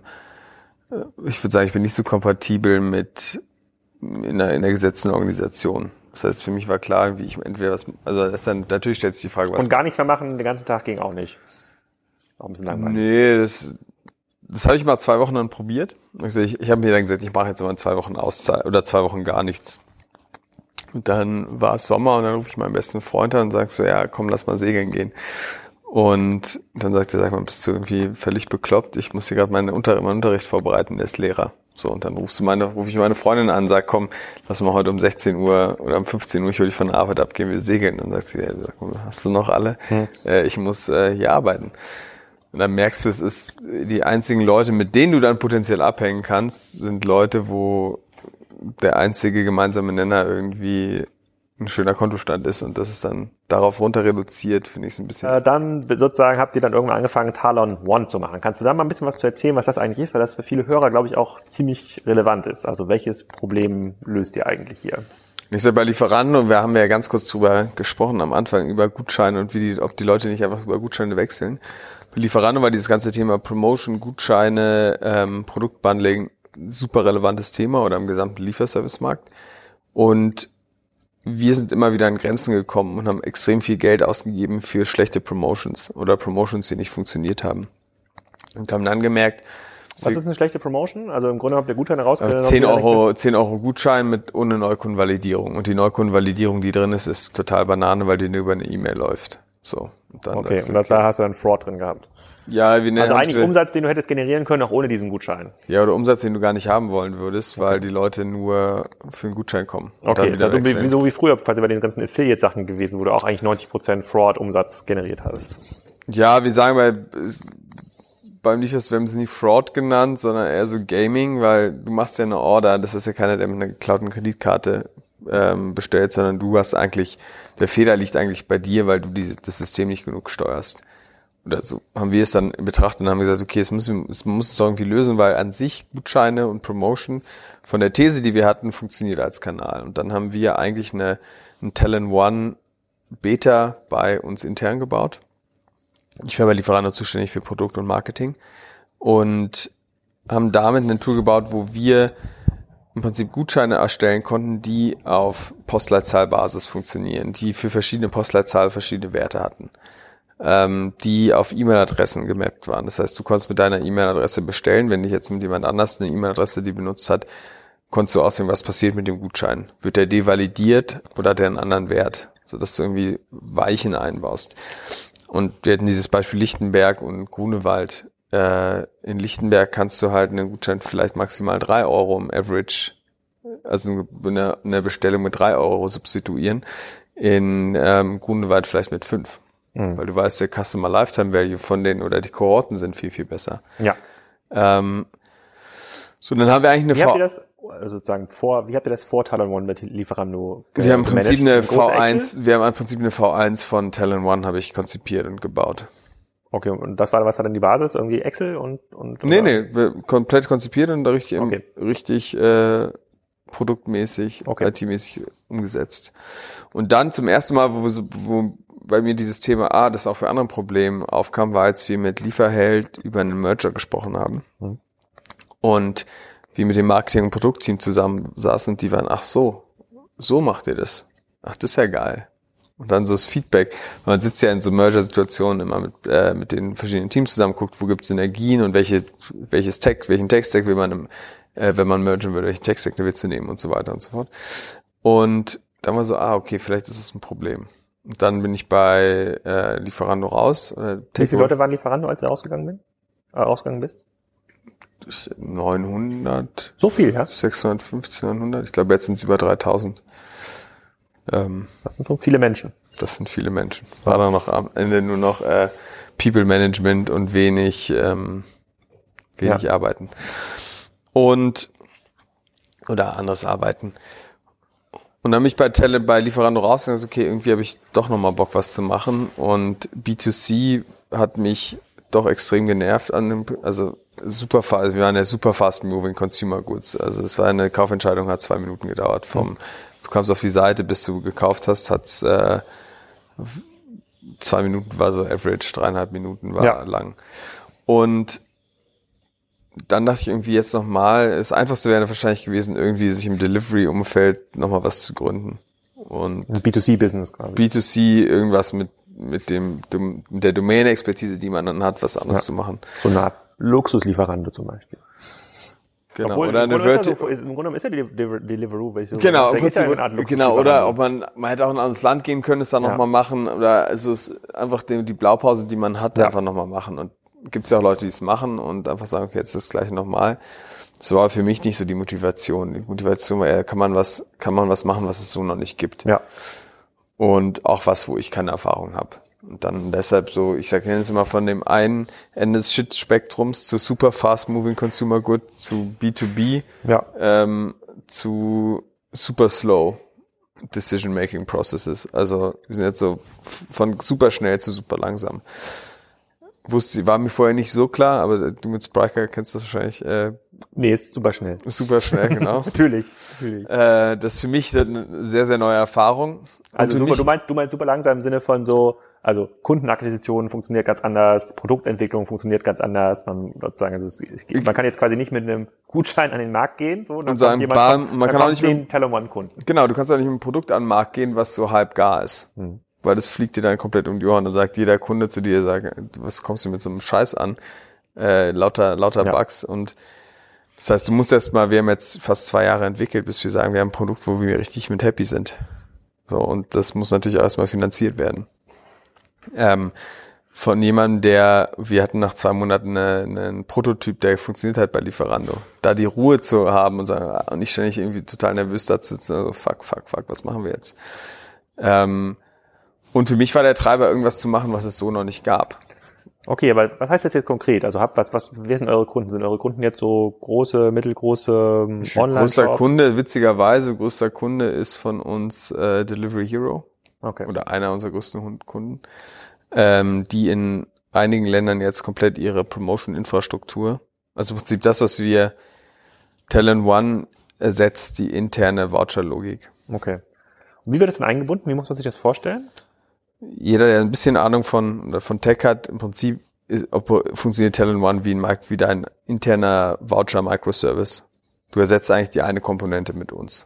ich würde sagen, ich bin nicht so kompatibel mit in einer, in einer gesetzten Organisation. Das heißt, für mich war klar, wie ich entweder was... Also das ist dann, natürlich stellt sich die Frage, was... Und gar nichts mehr machen, den ganzen Tag ging auch nicht. Auch ein bisschen langweilig. Nee, das, das habe ich mal zwei Wochen dann probiert. Ich, ich habe mir dann gesagt, ich mache jetzt mal zwei Wochen Auszeit oder zwei Wochen gar nichts. Und dann war es Sommer und dann rufe ich meinen besten Freund an und sage so, ja, komm, lass mal segeln gehen. Und dann sagt er, sag mal, bist du irgendwie völlig bekloppt? Ich muss hier gerade meinen Unter- meinen Unterricht vorbereiten, der ist Lehrer. So, und dann rufst du meine, rufe ich meine Freundin an, sag, komm, lass mal heute um sechzehn Uhr oder um fünfzehn Uhr, ich will dich von der Arbeit abgehen, wir segeln. Und dann sagt sie, hast du noch alle? Hm. Äh, ich muss äh, hier arbeiten. Und dann merkst du, es ist die einzigen Leute, mit denen du dann potenziell abhängen kannst, sind Leute, wo der einzige gemeinsame Nenner irgendwie ein schöner Kontostand ist und das ist dann darauf runter reduziert, finde ich es ein bisschen. Äh, dann sozusagen habt ihr dann irgendwann angefangen, Talon.One zu machen. Kannst du da mal ein bisschen was zu erzählen, was das eigentlich ist? Weil das für viele Hörer, glaube ich, auch ziemlich relevant ist. Also welches Problem löst ihr eigentlich hier? Ich sage bei Lieferando, und wir haben ja ganz kurz drüber gesprochen am Anfang, über Gutscheine und wie die, ob die Leute nicht einfach über Gutscheine wechseln. Bei Lieferando war dieses ganze Thema Promotion, Gutscheine, ähm, Produktbundling, super relevantes Thema oder im gesamten Lieferservice-Markt. Und wir sind immer wieder an Grenzen gekommen und haben extrem viel Geld ausgegeben für schlechte Promotions oder Promotions, die nicht funktioniert haben. Und haben dann gemerkt... Was ist eine schlechte Promotion? Also im Grunde habt ihr Gutscheine rausgenommen. zehn Euro Gutschein mit ohne Neukundenvalidierung. Und die Neukundenvalidierung, die drin ist, ist total Banane, weil die nur über eine E-Mail läuft. So. Und dann okay, und das, da hast du dann Fraud drin gehabt. Ja, wir also eigentlich Umsatz, den du hättest generieren können, auch ohne diesen Gutschein. Ja, oder Umsatz, den du gar nicht haben wollen würdest, weil die Leute nur für einen Gutschein kommen. Okay, das ist so wie, so wie früher quasi bei den ganzen Affiliate-Sachen gewesen, wo du auch eigentlich neunzig Prozent Fraud-Umsatz generiert hast. Ja, wir sagen bei, beim Lieferdienst, wir haben es nie Fraud genannt, sondern eher so Gaming, weil du machst ja eine Order, das ist ja keiner, der mit einer geklauten Kreditkarte ähm, bestellt, sondern du hast eigentlich, der Fehler liegt eigentlich bei dir, weil du die, das System nicht genug steuerst. Oder so haben wir es dann betrachtet und haben gesagt, okay, es muss, es muss es irgendwie lösen, weil an sich Gutscheine und Promotion von der These, die wir hatten, funktioniert als Kanal. Und dann haben wir eigentlich eine, ein Talon.One Beta bei uns intern gebaut. Ich war bei Lieferando zuständig für Produkt und Marketing und haben damit eine Tool gebaut, wo wir im Prinzip Gutscheine erstellen konnten, die auf Postleitzahlbasis funktionieren, die für verschiedene Postleitzahlen verschiedene Werte hatten, die auf E-Mail-Adressen gemappt waren. Das heißt, du konntest mit deiner E-Mail-Adresse bestellen. Wenn dich jetzt mit jemand anders eine E-Mail-Adresse, die benutzt hat, konntest du aussehen, was passiert mit dem Gutschein. Wird der devalidiert oder hat der einen anderen Wert? Sodass du irgendwie Weichen einbaust. Und wir hatten dieses Beispiel Lichtenberg und Grunewald. In Lichtenberg kannst du halt einen Gutschein vielleicht maximal drei Euro im Average, also eine Bestellung mit drei Euro substituieren. In Grunewald vielleicht mit fünf. Weil du weißt, der Customer Lifetime Value von denen oder die Kohorten sind viel, viel besser. Ja. Ähm, so, dann haben wir eigentlich eine wie v- habt ihr das, also sozusagen vor, wie habt ihr das vor Talon.One mit Lieferando ge- wir haben im Prinzip eine V eins, wir haben im Prinzip eine V eins von Talon.One habe ich konzipiert und gebaut. Okay, und das war, was war dann die Basis? Irgendwie Excel und, und, oder? Nee, nee, wir komplett konzipiert und richtig, okay. im, richtig, äh, produktmäßig, okay. I T-mäßig umgesetzt. Und dann zum ersten Mal, wo wir so, wo, bei mir dieses Thema, ah, das auch für andere Probleme aufkam, war, als wir mit Lieferheld über einen Merger gesprochen haben. Mhm. Und wir mit dem Marketing- und Produktteam zusammen saßen und die waren, ach so, so macht ihr das. Ach, das ist ja geil. Und dann so das Feedback. Man sitzt ja in so Merger-Situationen immer mit, äh, mit den verschiedenen Teams zusammen, guckt, wo gibt es Synergien und welche, welches Tech, welchen Tech-Stack will man, im, äh, wenn man mergen würde, welchen Tech-Stack willst du nehmen und so weiter und so fort. Und dann war so, ah, okay, vielleicht ist es ein Problem. Und dann bin ich bei äh, Lieferando raus. Oder Wie viele Leute waren Lieferando, als du rausgegangen, bin? Äh, rausgegangen bist? neunhundert. So viel, ja? sechshundertfünfzig, neunhundert. Ich glaube, jetzt sind es über dreitausend. Ähm, das sind schon viele Menschen. Das sind viele Menschen. War dann noch am Ende nur noch äh, People Management und wenig, ähm, wenig ja. Arbeiten. Und, oder anderes Arbeiten. Und dann bin ich bei Tele, bei Lieferando rausgegangen, okay, irgendwie habe ich doch nochmal Bock, was zu machen. Und B zwei C hat mich doch extrem genervt an dem, also super fast, also wir waren ja super fast moving Consumer Goods. Also es war eine Kaufentscheidung, hat zwei Minuten gedauert. Vom, du kamst auf die Seite, bis du gekauft hast, hat's äh, zwei Minuten war so average, dreieinhalb Minuten war ja. lang. Und dann dachte ich irgendwie jetzt nochmal, das Einfachste wäre wahrscheinlich gewesen, irgendwie sich im Delivery-Umfeld nochmal was zu gründen. Und also B zwei C-Business quasi. B zwei C, irgendwas mit mit dem mit der Domain-Expertise, die man dann hat, was anderes ja. zu machen. So eine Art Luxuslieferando zum Beispiel. Genau. Obwohl, oder im, eine Grunde Vert- ist, im Grunde ist ja die Deliveroo. Genau, ist ja eine genau oder ob man, man hätte auch in ein anderes Land gehen können, es dann ja. nochmal machen. Oder also es ist einfach die, die Blaupause, die man hat, ja. einfach nochmal machen. Und gibt es ja auch Leute, die es machen und einfach sagen, okay, jetzt das gleiche nochmal. Das war für mich nicht so die Motivation. Die Motivation war eher, kann man was, kann man was machen, was es so noch nicht gibt. Ja. Und auch was, wo ich keine Erfahrung habe. Und dann deshalb so, ich sage jetzt immer von dem einen Ende des Shit-Spektrums zu super fast-moving Consumer Good, zu B zwei B, ja. ähm, zu super slow Decision-Making Processes. Also wir sind jetzt so von super schnell zu super langsam. Wusste, war mir vorher nicht so klar, aber du mit Spryker kennst das wahrscheinlich. Äh, nee, ist super schnell. Super schnell, genau. natürlich. natürlich. Äh, das ist für mich eine sehr, sehr neue Erfahrung. Also, also super, du meinst, du meinst super langsam im Sinne von so, also Kundenakquisition funktioniert ganz anders, Produktentwicklung funktioniert ganz anders. Man, sozusagen, also es, ich, man kann jetzt quasi nicht mit einem Gutschein an den Markt gehen. So, dann und sagen, man, man dann kann auch nicht mit dem Talon.One-Kunden. Genau, du kannst auch nicht mit einem Produkt an den Markt gehen, was so halb gar ist. Hm. Weil das fliegt dir dann komplett um die Ohren. Dann sagt jeder Kunde zu dir, sagt, was kommst du mit so einem Scheiß an? Äh, lauter lauter ja. Bugs. Und das heißt, du musst erst mal, wir haben jetzt fast zwei Jahre entwickelt, bis wir sagen, wir haben ein Produkt, wo wir richtig mit happy sind. So, und das muss natürlich auch erstmal finanziert werden. Ähm, von jemandem, der, wir hatten nach zwei Monaten einen eine Prototyp, der funktioniert halt bei Lieferando. Da die Ruhe zu haben und sagen, nicht ständig irgendwie total nervös da zu sitzen, also fuck, fuck, fuck, was machen wir jetzt? Ähm, Und für mich war der Treiber, irgendwas zu machen, was es so noch nicht gab. Okay, aber was heißt das jetzt konkret? Also habt was, was, wer sind eure Kunden? Sind eure Kunden jetzt so große, mittelgroße Online-Shops? Größter Kunde, witzigerweise, größter Kunde ist von uns äh, Delivery Hero. Okay. Oder einer unserer größten Kunden, ähm, die in einigen Ländern jetzt komplett ihre Promotion-Infrastruktur, also im Prinzip das, was wir Talon.One ersetzt, die interne Voucher-Logik. Okay. Und wie wird das denn eingebunden? Wie muss man sich das vorstellen? Jeder, der ein bisschen Ahnung von von Tech hat, im Prinzip ist, ob, funktioniert Talon.One wie ein Markt, wie dein interner Voucher-Microservice. Du ersetzt eigentlich die eine Komponente mit uns.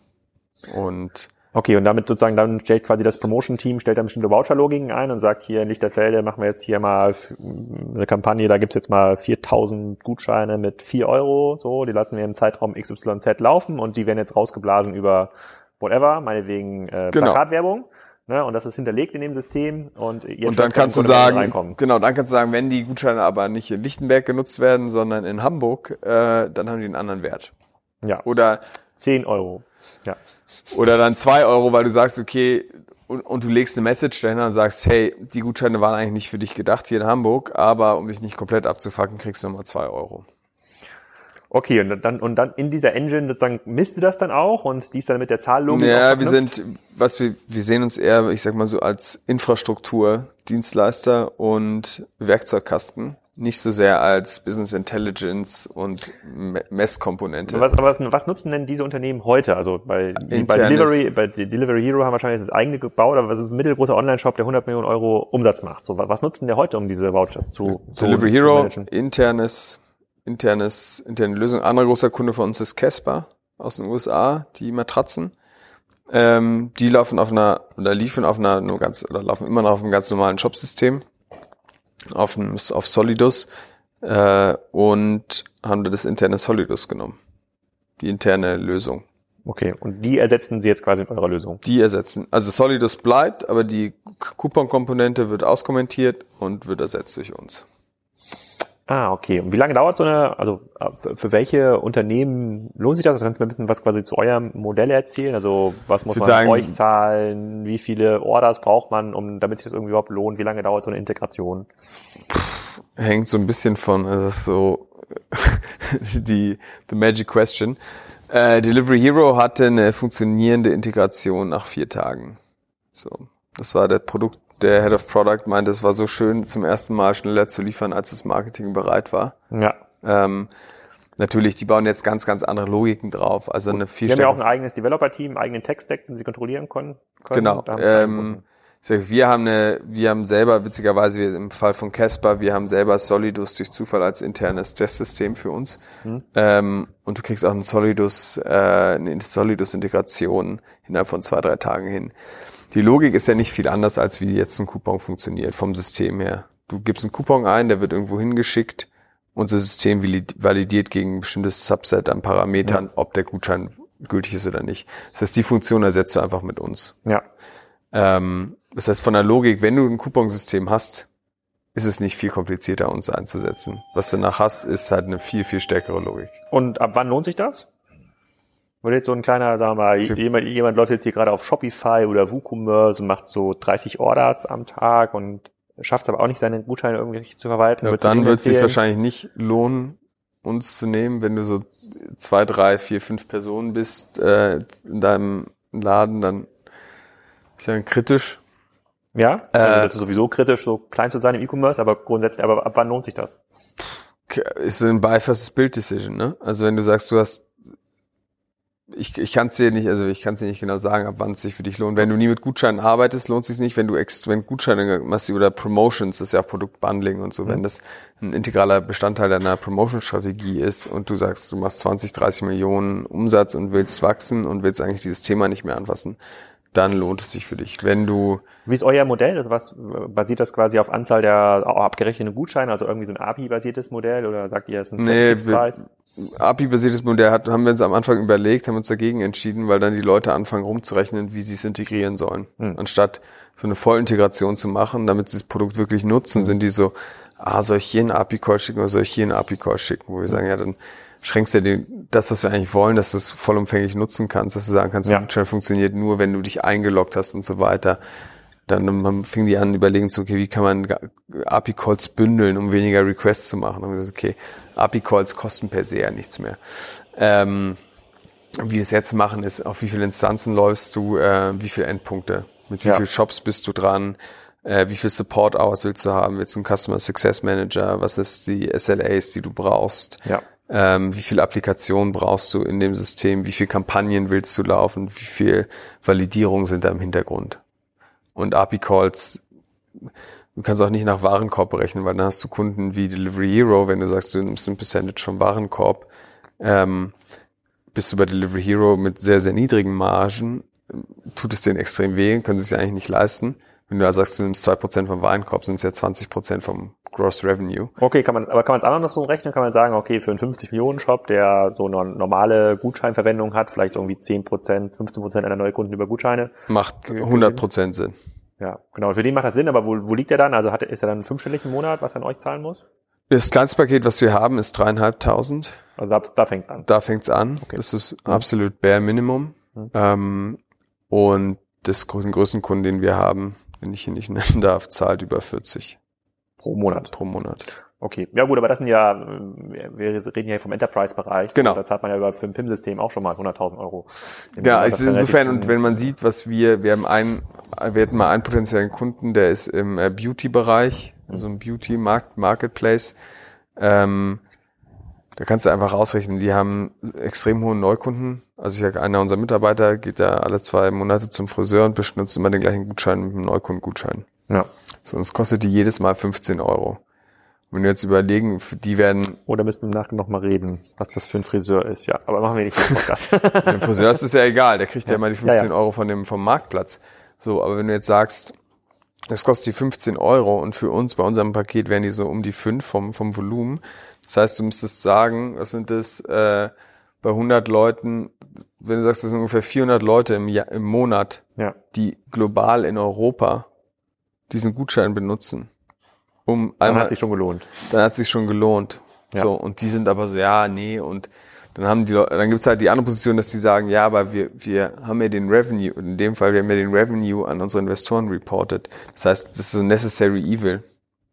Und okay, und damit sozusagen, dann stellt quasi das Promotion-Team, stellt dann bestimmte Voucher-Logiken ein und sagt, hier in Lichterfelde machen wir jetzt hier mal eine Kampagne, da gibt's jetzt mal viertausend Gutscheine mit vier Euro, so, die lassen wir im Zeitraum X Y Z laufen und die werden jetzt rausgeblasen über whatever, meinetwegen äh, genau. Plakatwerbung. Ne, und das ist hinterlegt in dem System und, und dann kannst du sagen, genau, dann kannst du sagen, wenn die Gutscheine aber nicht in Lichtenberg genutzt werden, sondern in Hamburg, äh, dann haben die einen anderen Wert. Ja. Oder zehn Euro. Ja. Oder dann zwei Euro, weil du sagst, okay, und, und du legst eine Message dahinter und sagst, hey, die Gutscheine waren eigentlich nicht für dich gedacht hier in Hamburg, aber um dich nicht komplett abzufacken, kriegst du nochmal zwei Euro. Okay, und dann, und dann in dieser Engine sozusagen misst du das dann auch und die ist dann mit der Zahllogik verknüpft? Ja, wir sind, was wir, wir sehen uns eher, ich sag mal so als Infrastrukturdienstleister und Werkzeugkasten, nicht so sehr als Business Intelligence und Me- Messkomponente. Was, aber was, was nutzen denn diese Unternehmen heute? Also bei, bei Delivery, bei Delivery Hero haben wahrscheinlich das eigene gebaut, aber was ist ein mittelgroßer Online-Shop, der hundert Millionen Euro Umsatz macht? So, was nutzen der heute, um diese Vouchers zu, Delivery zu, Hero, zu managen? internes Internes, interne Lösung. Ein anderer großer Kunde von uns ist Casper aus den U S A, die Matratzen. Ähm, die laufen auf einer, oder liefen auf einer, nur ganz, oder laufen immer noch auf einem ganz normalen Shopsystem. Auf einem, auf Solidus. Äh, und haben das interne Solidus genommen. Die interne Lösung. Okay. Und die ersetzen Sie jetzt quasi mit eurer Lösung? Die ersetzen. Also Solidus bleibt, aber die Coupon-Komponente wird auskommentiert und wird ersetzt durch uns. Ah, okay. Und wie lange dauert so eine, also für welche Unternehmen lohnt sich das? Also kannst du mir ein bisschen was quasi zu eurem Modell erzählen? Also was muss man sagen, euch zahlen? Wie viele Orders braucht man, um damit sich das irgendwie überhaupt lohnt? Wie lange dauert so eine Integration? Hängt so ein bisschen von, also das ist so die the magic question. Äh, Delivery Hero hatte eine funktionierende Integration nach vier Tagen. So, das war der Produkt. Der Head of Product meinte, es war so schön, zum ersten Mal schneller zu liefern, als das Marketing bereit war. Ja. Ähm, natürlich, die bauen jetzt ganz, ganz andere Logiken drauf. Also eine viel. Die haben ja auch ein eigenes Developer-Team, einen eigenen Tech-Stack, den sie kontrollieren können. können. Genau. Ähm, sag, wir haben eine, wir haben selber, witzigerweise im Fall von Casper, wir haben selber Solidus durch Zufall als internes Testsystem für uns. Hm. Ähm, und du kriegst auch einen Solidus, äh, eine Solidus-Integration innerhalb von zwei, drei Tagen hin. Die Logik ist ja nicht viel anders, als wie jetzt ein Coupon funktioniert, vom System her. Du gibst einen Coupon ein, der wird irgendwo hingeschickt. Unser System validiert gegen ein bestimmtes Subset an Parametern, ja, ob der Gutschein gültig ist oder nicht. Das heißt, die Funktion ersetzt du einfach mit uns. Ja. Ähm, das heißt, von der Logik, wenn du ein Couponsystem hast, ist es nicht viel komplizierter, uns einzusetzen. Was du danach hast, ist halt eine viel, viel stärkere Logik. Und ab wann lohnt sich das? Würde jetzt so ein kleiner, sagen wir mal, jemand, jemand läuft jetzt hier gerade auf Shopify oder WooCommerce und macht so dreißig Orders am Tag und schafft es aber auch nicht, seine Gutscheine irgendwie richtig zu verwalten. Ja, dann wird es sich wahrscheinlich nicht lohnen, uns zu nehmen, wenn du so zwei, drei, vier, fünf Personen bist äh, in deinem Laden, dann ist ja kritisch. Ja, äh, also das ist sowieso kritisch, so klein zu sein im E-Commerce, aber grundsätzlich, aber ab wann lohnt sich das? Ist ein Buy versus Build Decision, ne? Also wenn du sagst, du hast Ich, ich kann es dir nicht, also ich kann es dir nicht genau sagen, ab wann es sich für dich lohnt. Wenn du nie mit Gutscheinen arbeitest, lohnt es sich nicht. Wenn du ex, wenn Gutscheine machst oder Promotions, das ist ja auch Produktbundling und so, mhm. wenn das ein integraler Bestandteil deiner Promotion-Strategie ist und du sagst, du machst zwanzig, dreißig Millionen Umsatz und willst wachsen und willst eigentlich dieses Thema nicht mehr anfassen, dann lohnt es sich für dich. Wenn du Wie ist euer Modell? Also was basiert das quasi auf Anzahl der abgerechneten Gutscheine, also irgendwie so ein A P I-basiertes Modell oder sagt ihr, es ist ein Fixpreis? A P I-basiertes Modell hat, haben wir uns am Anfang überlegt, haben uns dagegen entschieden, weil dann die Leute anfangen rumzurechnen, wie sie es integrieren sollen. Mhm. Anstatt so eine Vollintegration zu machen, damit sie das Produkt wirklich nutzen, sind die so, ah, soll ich hier einen A P I-Call schicken oder soll ich hier einen A P I-Call schicken? Wo wir mhm. sagen, ja, dann schränkst du ja den, das, was wir eigentlich wollen, dass du es vollumfänglich nutzen kannst, dass du sagen kannst, ja, der Gutschein funktioniert nur, wenn du dich eingeloggt hast und so weiter. Dann fingen die an, überlegen zu, okay, wie kann man A P I-Calls bündeln, um weniger Requests zu machen? Und wir gesagt, okay, A P I-Calls kosten per se ja nichts mehr. Ähm, wie wir es jetzt machen, ist, auf wie viele Instanzen läufst du, äh, wie viele Endpunkte, mit wie ja. vielen Shops bist du dran, äh, wie viel Support Hours willst du haben, willst du einen Customer Success Manager, was ist die S L As, die du brauchst, ja. ähm, wie viele Applikationen brauchst du in dem System, wie viele Kampagnen willst du laufen, wie viel Validierungen sind da im Hintergrund? Und A P I-Calls, du kannst auch nicht nach Warenkorb berechnen, weil dann hast du Kunden wie Delivery Hero, wenn du sagst, du nimmst ein Percentage vom Warenkorb, ähm, bist du bei Delivery Hero mit sehr, sehr niedrigen Margen, tut es denen extrem weh, können sie es ja eigentlich nicht leisten. Wenn du da sagst, du nimmst zwei Prozent vom Warenkorb, sind es ja zwanzig Prozent vom Gross Revenue. Okay, kann man, aber kann man es anders so rechnen? Kann man sagen, okay, für einen fünfzig Millionen Shop, der so eine normale Gutscheinverwendung hat, vielleicht irgendwie zehn Prozent, fünfzehn Prozent aller Neukunden über Gutscheine. Macht hundert Prozent Sinn. Ja, genau. Für den macht das Sinn, aber wo, wo liegt der dann? Also hat, ist er dann fünfstellig im Monat, was er an euch zahlen muss? Das kleinste Paket, was wir haben, ist dreieinhalbtausend. Also da, da fängt's an? Da fängt's an. Okay. Das ist absolut bare Minimum. Mhm. Ähm, und das den größten Kunden, den wir haben, wenn ich ihn nicht nennen darf, zahlt über vierzig. Pro Monat. Pro Monat. Okay. Ja gut, aber das sind ja, wir reden ja vom Enterprise-Bereich. Genau. So, da zahlt man ja über für ein P I M-System auch schon mal hunderttausend Euro. Ja, ist insofern, und wenn man sieht, was wir, wir haben einen, wir hatten mal einen potenziellen Kunden, der ist im Beauty-Bereich, also im Beauty-Marketplace. Ähm, da kannst du einfach rausrechnen, die haben extrem hohen Neukunden. Also ich sage, einer unserer Mitarbeiter geht da alle zwei Monate zum Friseur und benutzt immer den gleichen Gutschein mit einem Neukundengutschein. Ja. Sonst kostet die jedes Mal fünfzehn Euro. Wenn wir jetzt überlegen, die werden... Oder müssen wir im Nachgang nochmal reden, was das für ein Friseur ist. Ja, aber machen wir nicht den Podcast. Dem Friseur ist es ja egal, der kriegt ja, ja immer die fünfzehn ja, ja. Euro von dem, vom Marktplatz. So, aber wenn du jetzt sagst, das kostet die fünfzehn Euro und für uns, bei unserem Paket wären die so um die fünf vom, vom Volumen. Das heißt, du müsstest sagen, was sind das äh, bei hundert Leuten... Wenn du sagst, das sind ungefähr vierhundert Leute im, Jahr, im Monat, ja. die global in Europa diesen Gutschein benutzen. Um dann einmal, hat sich schon gelohnt. Dann hat sich schon gelohnt. Ja. So, und die sind aber so, ja, nee, und dann haben die Leute, dann gibt's halt die andere Position, dass die sagen, ja, aber wir, wir haben ja den Revenue, in dem Fall, wir haben ja den Revenue an unsere Investoren reported. Das heißt, das ist so necessary evil.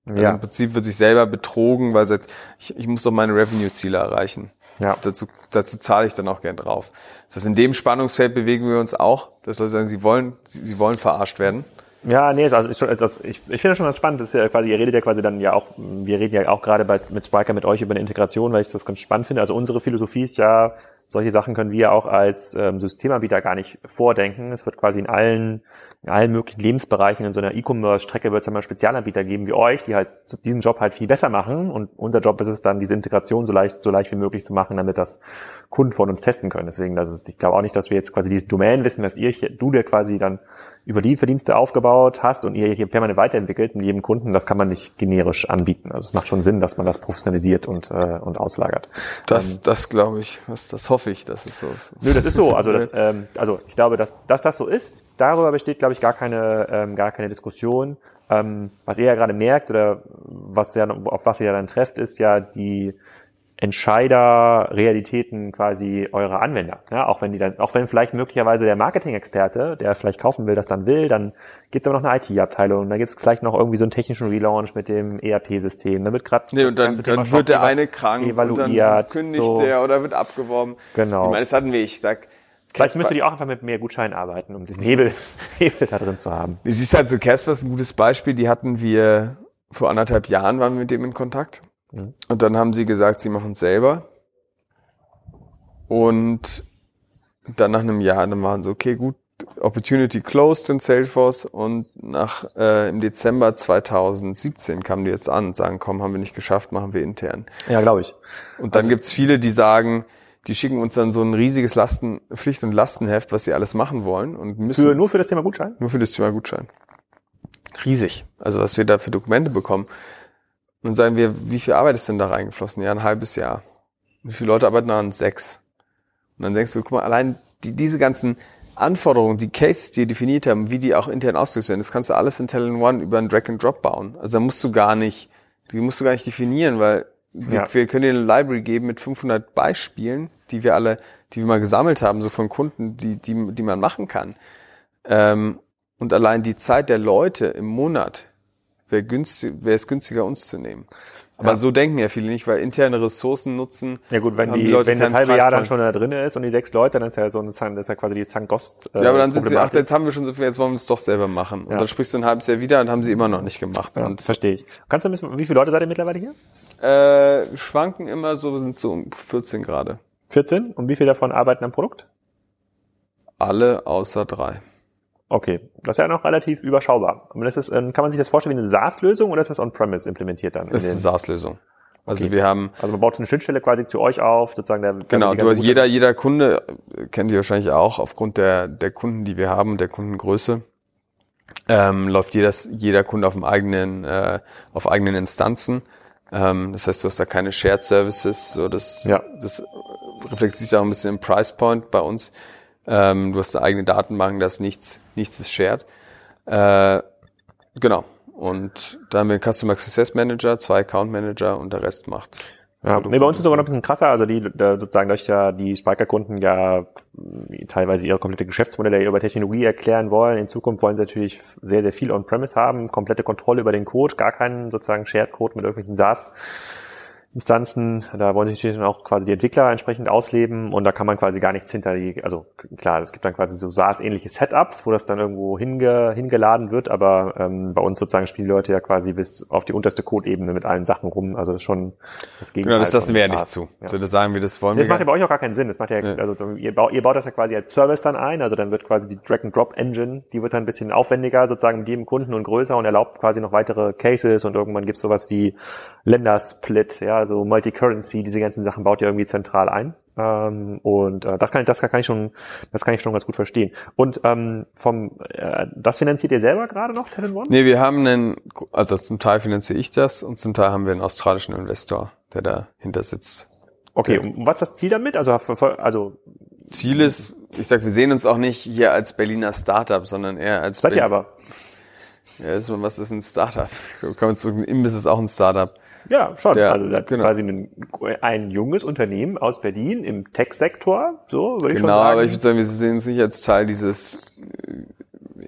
Also ja. Im Prinzip wird sich selber betrogen, weil sagt, ich, ich muss doch meine Revenue-Ziele erreichen. Ja. Dazu, dazu zahle ich dann auch gern drauf. Das heißt, in dem Spannungsfeld bewegen wir uns auch, dass Leute sagen, sie wollen, sie, sie wollen verarscht werden. Ja, nee, also ich, also ich, ich finde das schon ganz spannend. Das ist ja quasi, ihr redet ja quasi dann ja auch, wir reden ja auch gerade bei, mit Spryker mit euch über eine Integration, weil ich das ganz spannend finde. Also unsere Philosophie ist ja, solche Sachen können wir auch als ähm, Systemanbieter gar nicht vordenken. Es wird quasi in allen, in allen möglichen Lebensbereichen in so einer E-Commerce-Strecke wird es einmal Spezialanbieter geben wie euch, die halt diesen Job halt viel besser machen. Und unser Job ist es dann, diese Integration so leicht, so leicht wie möglich zu machen, damit das Kunden von uns testen können. Deswegen, das ist, ich glaube auch nicht, dass wir jetzt quasi dieses Domänenwissen, dass ihr, hier, du dir quasi dann über Lieferdienste aufgebaut hast und ihr hier permanent weiterentwickelt mit jedem Kunden, das kann man nicht generisch anbieten. Also es macht schon Sinn, dass man das professionalisiert und äh, und auslagert. Das, ähm, das glaube ich, das, das hoffe ich, dass es so ist. Nö, das ist so. Also das, ähm, also ich glaube, dass, dass das so ist. Darüber besteht, glaube ich, gar keine ähm, gar keine Diskussion. Ähm, was ihr ja gerade merkt oder was ja auf was ihr ja dann trefft, ist ja die Entscheider-Realitäten quasi eurer Anwender. Ja, auch wenn die dann, auch wenn vielleicht möglicherweise der Marketing-Experte, der vielleicht kaufen will, das dann will, dann gibt's aber noch eine I T-Abteilung, dann gibt's vielleicht noch irgendwie so einen technischen Relaunch mit dem E R P-System. Dann wird gerade nee, und dann, dann wird der eine krank evaluiert, und dann kündigt so. Der oder wird abgeworben. Genau. Ich meine, das hatten wir, ich sag. Vielleicht müsst ihr die auch einfach mit mehr Gutscheinen arbeiten, um diesen Hebel, Hebel da drin zu haben. Es ist halt so, Casper ist ein gutes Beispiel, die hatten wir vor anderthalb Jahren, waren wir mit dem in Kontakt. Und dann haben sie gesagt, sie machen es selber. Und dann nach einem Jahr, dann waren sie, okay, gut, Opportunity closed in Salesforce. Und nach äh, im Dezember zweitausendsiebzehn kamen die jetzt an und sagen, komm, haben wir nicht geschafft, machen wir intern. Ja, glaube ich. Und dann also, gibt's viele, die sagen, die schicken uns dann so ein riesiges Lasten, Pflicht- und Lastenheft, was sie alles machen wollen und müssen. Für, nur für das Thema Gutschein? Nur für das Thema Gutschein. Riesig. Also was wir da für Dokumente bekommen. Und sagen wir, wie viel Arbeit ist denn da reingeflossen? Ja, ein halbes Jahr. Wie viele Leute arbeiten daran? Sechs. Und dann denkst du, guck mal, allein die, diese ganzen Anforderungen, die Cases, die wir definiert haben, wie die auch intern ausgelöst werden, das kannst du alles in Talon.One über ein Drag-and-Drop bauen. Also da musst du gar nicht, die musst du gar nicht definieren, weil wir, ja. wir können dir eine Library geben mit fünfhundert Beispielen, die wir alle, die wir mal gesammelt haben, so von Kunden, die, die, die man machen kann. Ähm, und allein die Zeit der Leute im Monat, wäre günstig, wäre es günstiger, uns zu nehmen. Aber ja. so denken ja viele nicht, weil interne Ressourcen nutzen. Ja gut, wenn die, die Leute wenn das halbe Jahr dann schon da drin ist und die sechs Leute, dann ist ja so ein, das ist ja quasi die Sankt-Gost. Äh, ja, aber dann sind sie, ach, jetzt haben wir schon so viel, jetzt wollen wir es doch selber machen. Und ja. dann sprichst du ein halbes Jahr wieder und haben sie immer noch nicht gemacht. Ja, und verstehe ich. Kannst du ein bisschen, wie viele Leute seid ihr mittlerweile hier? Äh, schwanken immer so, sind so um vierzehn gerade. vierzehn? Und wie viele davon arbeiten am Produkt? Alle außer drei. Okay, das ist ja noch relativ überschaubar. Und das ist, kann man sich das vorstellen wie eine SaaS-Lösung oder ist das on-premise implementiert dann? Das ist eine SaaS-Lösung. Also okay. wir haben... Also man baut eine Schnittstelle quasi zu euch auf, sozusagen... Der, genau, du hast jeder, jeder Kunde, kennt ihr wahrscheinlich auch, aufgrund der, der Kunden, die wir haben, der Kundengröße, ähm, läuft jedes, jeder Kunde auf dem eigenen, äh, auf eigenen Instanzen. Ähm, das heißt, du hast da keine Shared Services, so das, ja. das reflektiert sich auch ein bisschen im Price Point bei uns. Ähm, du hast eine eigene Datenbank, da ist nichts, nichts ist shared. Äh, genau. Und da haben wir einen Customer Success Manager, zwei Account Manager und der Rest macht. Ja, nee, bei uns ist es sogar noch ein bisschen krasser. Also die, da sozusagen, durch ja die Spryker-Kunden ja teilweise ihre komplette Geschäftsmodelle über Technologie erklären wollen. In Zukunft wollen sie natürlich sehr, sehr viel on-premise haben, komplette Kontrolle über den Code, gar keinen sozusagen Shared Code mit irgendwelchen SaaS. Instanzen, da wollen sich natürlich dann auch quasi die Entwickler entsprechend ausleben und da kann man quasi gar nichts hinter die, also klar, es gibt dann quasi so SaaS-ähnliche Setups, wo das dann irgendwo hinge, hingeladen wird, aber ähm, bei uns sozusagen spielen die Leute ja quasi bis auf die unterste Code-Ebene mit allen Sachen rum, also das ist schon das Gegenteil. Genau, das lassen wir ja nicht zu, ja. So, das sagen wir, das wollen das wir. Das macht ja bei euch auch gar keinen Sinn, das macht ja, ja. also ihr baut, ihr baut das ja quasi als Service dann ein, also dann wird quasi die Drag-and-Drop-Engine, die wird dann ein bisschen aufwendiger sozusagen mit jedem Kunden und größer und erlaubt quasi noch weitere Cases und irgendwann gibt's sowas wie Ländersplit, ja, also Multi-Currency, diese ganzen Sachen baut ihr irgendwie zentral ein. Ähm, und äh, das kann ich, das kann ich schon, das kann ich schon ganz gut verstehen. Und ähm, vom, äh, das finanziert ihr selber gerade noch, Talon.One? Nee, wir haben einen, also zum Teil finanziere ich das und zum Teil haben wir einen australischen Investor, der dahinter sitzt. Okay, der, und was ist das Ziel damit? Also, also Ziel ist, ich sag, wir sehen uns auch nicht hier als Berliner Startup, sondern eher als. Seid ihr aber? Ja, ist, was ist ein Startup? Kommen wir zurück, ein Imbiss ist auch ein Startup. Ja, schon. Der, also das genau. quasi ein, ein junges Unternehmen aus Berlin im Tech-Sektor, so würde genau, ich schon sagen. Genau, aber ich würde sagen, wir sehen es nicht als Teil dieses,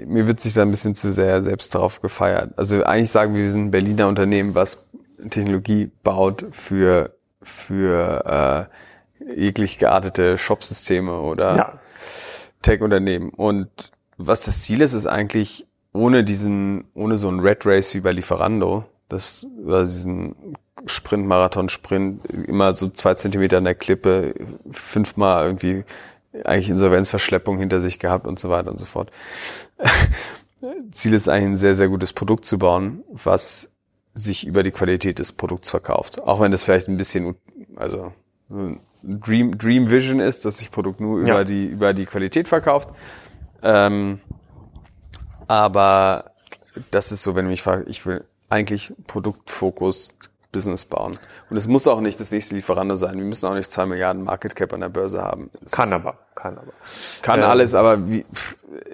mir wird sich da ein bisschen zu sehr selbst drauf gefeiert. Also eigentlich sagen wir, wir sind ein Berliner Unternehmen, was Technologie baut für für äh, jeglich geartete Shopsysteme oder ja. Tech-Unternehmen. Und was das Ziel ist, ist eigentlich ohne diesen, ohne so ein Red Race wie bei Lieferando, das war diesen Sprint, Marathon, Sprint, immer so zwei Zentimeter an der Klippe, fünfmal irgendwie eigentlich Insolvenzverschleppung hinter sich gehabt und so weiter und so fort. Ziel ist eigentlich, ein sehr, sehr gutes Produkt zu bauen, was sich über die Qualität des Produkts verkauft. Auch wenn das vielleicht ein bisschen, also Dream, Dream Vision ist, dass sich Produkt nur über ja. die über die Qualität verkauft. Ähm, aber das ist so, wenn du mich fragst, ich will eigentlich Produktfokus Business bauen. Und es muss auch nicht das nächste Lieferando sein. Wir müssen auch nicht zwei Milliarden Market Cap an der Börse haben. Es kann ist, aber, kann aber. Kann ähm, alles, aber wie,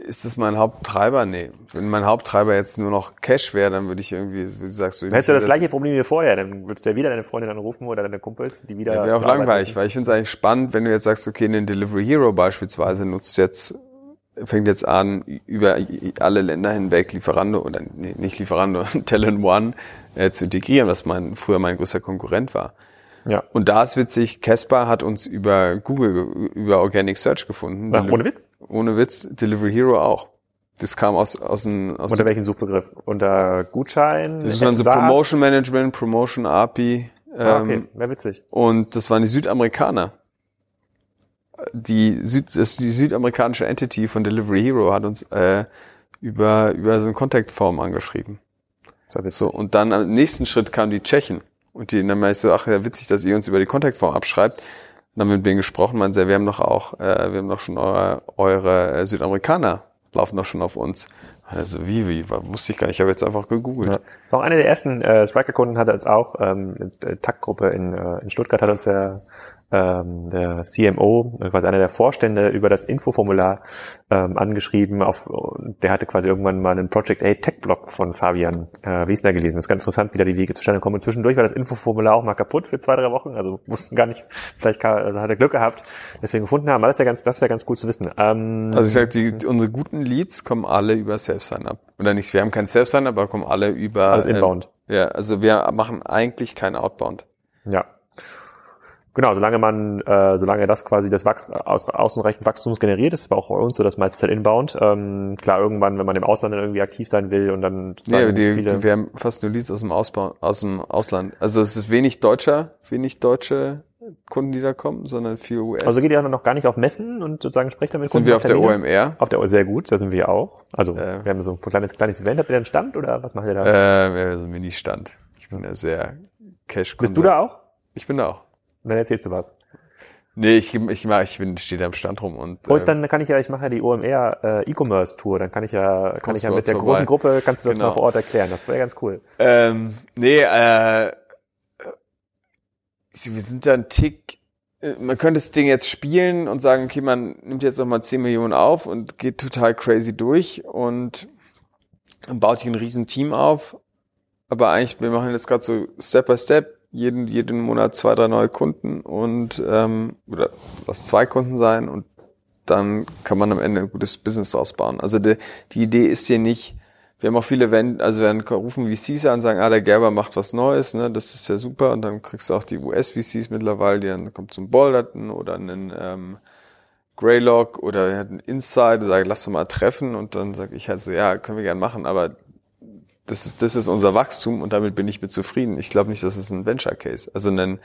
ist das mein Haupttreiber? Nee. Wenn mein Haupttreiber jetzt nur noch Cash wäre, dann würde ich irgendwie, du sagst, würde ich hättest du das gleiche Problem wie vorher, dann würdest du ja wieder deine Freundin anrufen oder deine Kumpels, die wieder. Ja, wäre auch langweilig, weil ich finde es eigentlich spannend, wenn du jetzt sagst, okay, den Delivery Hero beispielsweise nutzt jetzt, fängt jetzt an, über alle Länder hinweg Lieferando, oder nee, nicht Lieferando, Talon.One äh, zu integrieren, was mein früher mein größter Konkurrent war. Ja. Und da ist witzig, Casper hat uns über Google, über Organic Search gefunden. Ach, ohne Witz? Ohne Witz, Delivery Hero auch. Das kam aus aus einem... Aus unter welchen Suchbegriff? Unter Gutschein? Das ist dann so Promotion Management, Promotion A P I. Ähm, ah, okay, wäre witzig. Und das waren die Südamerikaner. Die, Süd, die südamerikanische Entity von Delivery Hero hat uns äh, über über so eine Kontaktform angeschrieben. So, und dann am nächsten Schritt kamen die Tschechen. Und die, dann meinte ich so, ach ja, witzig, dass ihr uns über die Kontaktform abschreibt. Und dann haben wir mit denen gesprochen, meinte ja, wir haben doch auch, äh, wir haben doch schon eure, eure Südamerikaner laufen doch schon auf uns. Also wie, wie, wusste ich gar nicht, ich habe jetzt einfach gegoogelt. Ja. Auch einer der ersten äh, Spryker-Kunden hatte uns auch, ähm, T A K-Gruppe in, äh, in Stuttgart hat uns der Ähm, der C M O, quasi einer der Vorstände, über das Infoformular ähm, angeschrieben. Auf, der hatte quasi irgendwann mal einen Project A Tech-Blog von Fabian äh, Wiesner gelesen. Das ist ganz interessant, wie da die Wege zustande kommen. Und zwischendurch war das Infoformular auch mal kaputt für zwei, drei Wochen. Also mussten gar nicht, vielleicht also hat er Glück gehabt, deswegen gefunden haben. Aber das ist ja ganz, das ist ja ganz gut zu wissen. Ähm, also ich sag, die, unsere guten Leads kommen alle über Self-Sign-Up. Oder nicht, wir haben kein Self-Sign-Up, aber kommen alle über... Das ist alles Inbound. Ähm, ja, also wir machen eigentlich kein Outbound. Ja. Genau, solange man, äh, solange das quasi das Wachs- aus, ausreichend Wachstums generiert, ist es auch bei uns so, das meiste halt inbound. Ähm, klar, irgendwann, wenn man im Ausland dann irgendwie aktiv sein will und dann... Ja, die, viele die, wir haben fast nur Leads aus dem, Ausbau, aus dem Ausland. Also es ist wenig Deutscher, wenig deutsche Kunden, die da kommen, sondern viel U S. Also geht ihr dann noch gar nicht auf Messen und sozusagen sprecht damit Kunden? Sind wir auf der O M R? Auf der O M R, sehr gut, da sind wir auch. Also äh, wir haben so ein kleines, kleines Event, habt ihr da einen Stand oder was macht ihr da? Äh, wir haben so einen Mini-Stand. Ich bin ja sehr Cash-Kunde. Bist du da auch? Ich bin da auch. Und dann erzählst du was. Nee, ich, ich, ich bin, stehe da am Stand rum. Und oh, ich, dann kann ich ja, ich mache ja die O M R äh, E-Commerce-Tour, dann kann ich ja, kann ich ja mit der vorbei. großen Gruppe, kannst du das genau. mal vor Ort erklären, das wäre ja ganz cool. Ähm, nee, äh, wir sind da ein Tick, man könnte das Ding jetzt spielen und sagen, okay, man nimmt jetzt nochmal zehn Millionen auf und geht total crazy durch und baut hier ein riesen Team auf, aber eigentlich, wir machen jetzt gerade so Step by Step, jeden jeden Monat zwei, drei neue Kunden und ähm, oder was zwei Kunden sein und dann kann man am Ende ein gutes Business draus bauen. Also de, die Idee ist hier nicht, wir haben auch viele Events, also wir rufen V Cs an und sagen, ah, der Gerber macht was Neues, ne, das ist ja super und dann kriegst du auch die U S V Cs mittlerweile, die dann kommt zum Bolderton oder einen ähm, Greylock oder einen Inside und sagen, lass doch mal treffen und dann sage ich halt so, ja, können wir gerne machen, aber Das ist, das ist unser Wachstum und damit bin ich mit zufrieden. Ich glaube nicht, dass es ein Venture-Case. Also ein,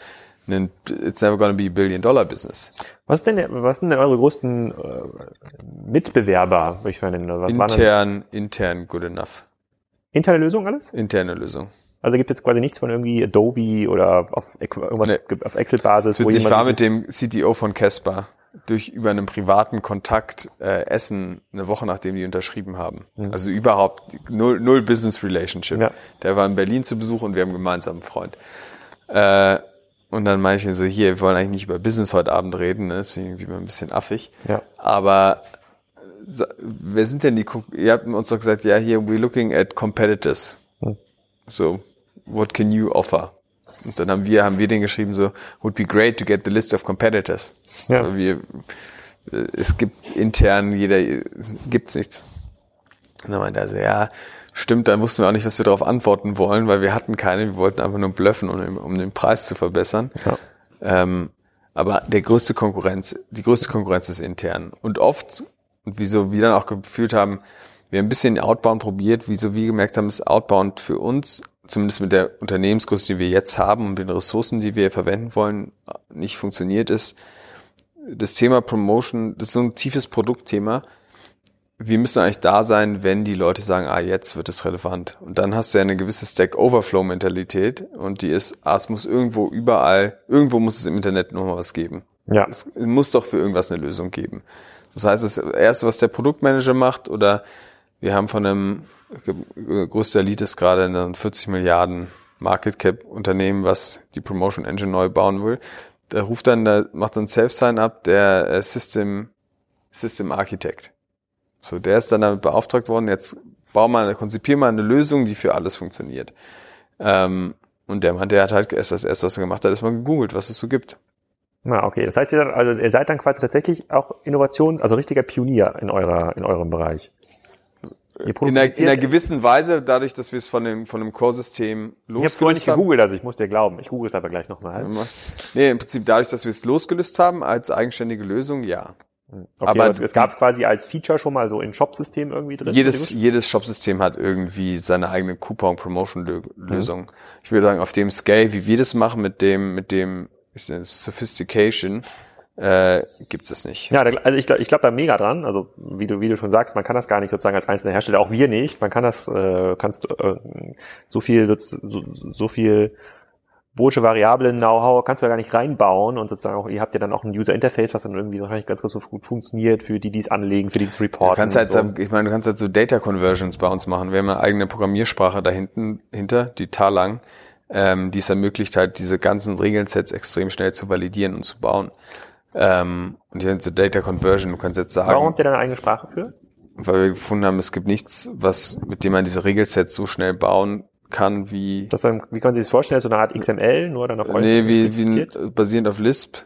ein it's never gonna be a billion-dollar-Business. Was ist denn der, was sind denn eure größten äh, Mitbewerber? Würde ich mal nennen, was intern, intern good enough. Interne Lösung alles? Interne Lösung. Also gibt es jetzt quasi nichts von irgendwie Adobe oder auf irgendwas nee. auf Excel-Basis. Wo ich war mit dem C T O von Casper durch über einen privaten Kontakt äh, essen, eine Woche nachdem die unterschrieben haben. Mhm. Also überhaupt null, null Business Relationship. Ja. Der war in Berlin zu Besuch und wir haben gemeinsam einen Freund. Äh, und dann meinte ich so, hier, wir wollen eigentlich nicht über Business heute Abend reden, ne? Ist irgendwie mal ein bisschen affig. Ja. Aber wer sind denn die, ihr habt uns doch gesagt, ja, hier, we're looking at competitors. Hm. So, what can you offer? Und dann haben wir, haben wir den geschrieben so, would be great to get the list of competitors. Ja. Also wir, es gibt intern, jeder, gibt's nichts. Und dann meinte er so, ja, stimmt, dann wussten wir auch nicht, was wir darauf antworten wollen, weil wir hatten keine, wir wollten einfach nur bluffen, um, um den Preis zu verbessern. Ja. Ähm, aber der größte Konkurrenz, die größte Konkurrenz ist intern. Und oft, und wieso wir dann auch gefühlt haben, wir haben ein bisschen Outbound probiert, wieso wir gemerkt haben, ist Outbound für uns, zumindest mit der Unternehmensgröße, die wir jetzt haben und den Ressourcen, die wir verwenden wollen, nicht funktioniert, ist das Thema Promotion, das ist so ein tiefes Produktthema. Wir müssen eigentlich da sein, wenn die Leute sagen, ah, jetzt wird es relevant. Und dann hast du ja eine gewisse Stack-Overflow-Mentalität und die ist, ah, es muss irgendwo überall, irgendwo muss es im Internet nochmal was geben. Ja. Es muss doch für irgendwas eine Lösung geben. Das heißt, das Erste, was der Produktmanager macht, oder wir haben von einem, größter Lead ist gerade ein vierzig Milliarden Market Cap Unternehmen, was die Promotion Engine neu bauen will. Da ruft dann, da macht dann Self-Sign-Up der System, System Architect. So, der ist dann damit beauftragt worden, jetzt bau mal, konzipier mal eine Lösung, die für alles funktioniert. Ähm, und der Mann, der hat halt erst das erste, was er gemacht hat, ist mal gegoogelt, was es so gibt. Na, okay. Das heißt, ihr, dann, also ihr seid dann quasi tatsächlich auch Innovations, also richtiger Pionier in eurer, in eurem Bereich. In einer, in einer gewissen Weise, dadurch, dass wir es von dem, von dem Core-System losgelöst haben. Ich habe vorhin nicht gegoogelt, also ich muss dir glauben. Ich google es aber gleich nochmal. Nee, im Prinzip dadurch, dass wir es losgelöst haben, als eigenständige Lösung, ja. Okay, aber es, es gab es quasi als Feature schon mal so in Shop-System irgendwie drin? Jedes, jedes Shop-System hat irgendwie seine eigene Coupon-Promotion-Lösung. Mhm. Ich würde sagen, auf dem Scale, wie wir das machen, mit dem, mit dem Sophistication, Äh, gibt es nicht. Ja, also ich glaube ich glaube da mega dran, also wie du wie du schon sagst, man kann das gar nicht sozusagen als einzelner Hersteller, auch wir nicht, man kann das äh, kannst äh, so viel so, so viel botsche Variablen, Know-how kannst du ja gar nicht reinbauen und sozusagen auch, ihr habt ja dann auch ein User-Interface, was dann irgendwie wahrscheinlich ganz, ganz so gut funktioniert für die, die es anlegen, für die es reporten. Du kannst halt, so. ich meine, du kannst halt so Data-Conversions bei uns machen, wir haben eine eigene Programmiersprache da hinten, hinter, die Talang, ähm, die es ermöglicht halt, diese ganzen Regelsets extrem schnell zu validieren und zu bauen. Ähm, und hier sind so Data Conversion, du kannst jetzt sagen. Warum habt ihr da eine eigene Sprache für? Weil wir gefunden haben, es gibt nichts, was, mit dem man diese Regelsets so schnell bauen kann, wie. Das dann, wie kann man sich das vorstellen? So eine Art X M L, nur dann auf euch? Nee, wie, wie, basierend auf Lisp.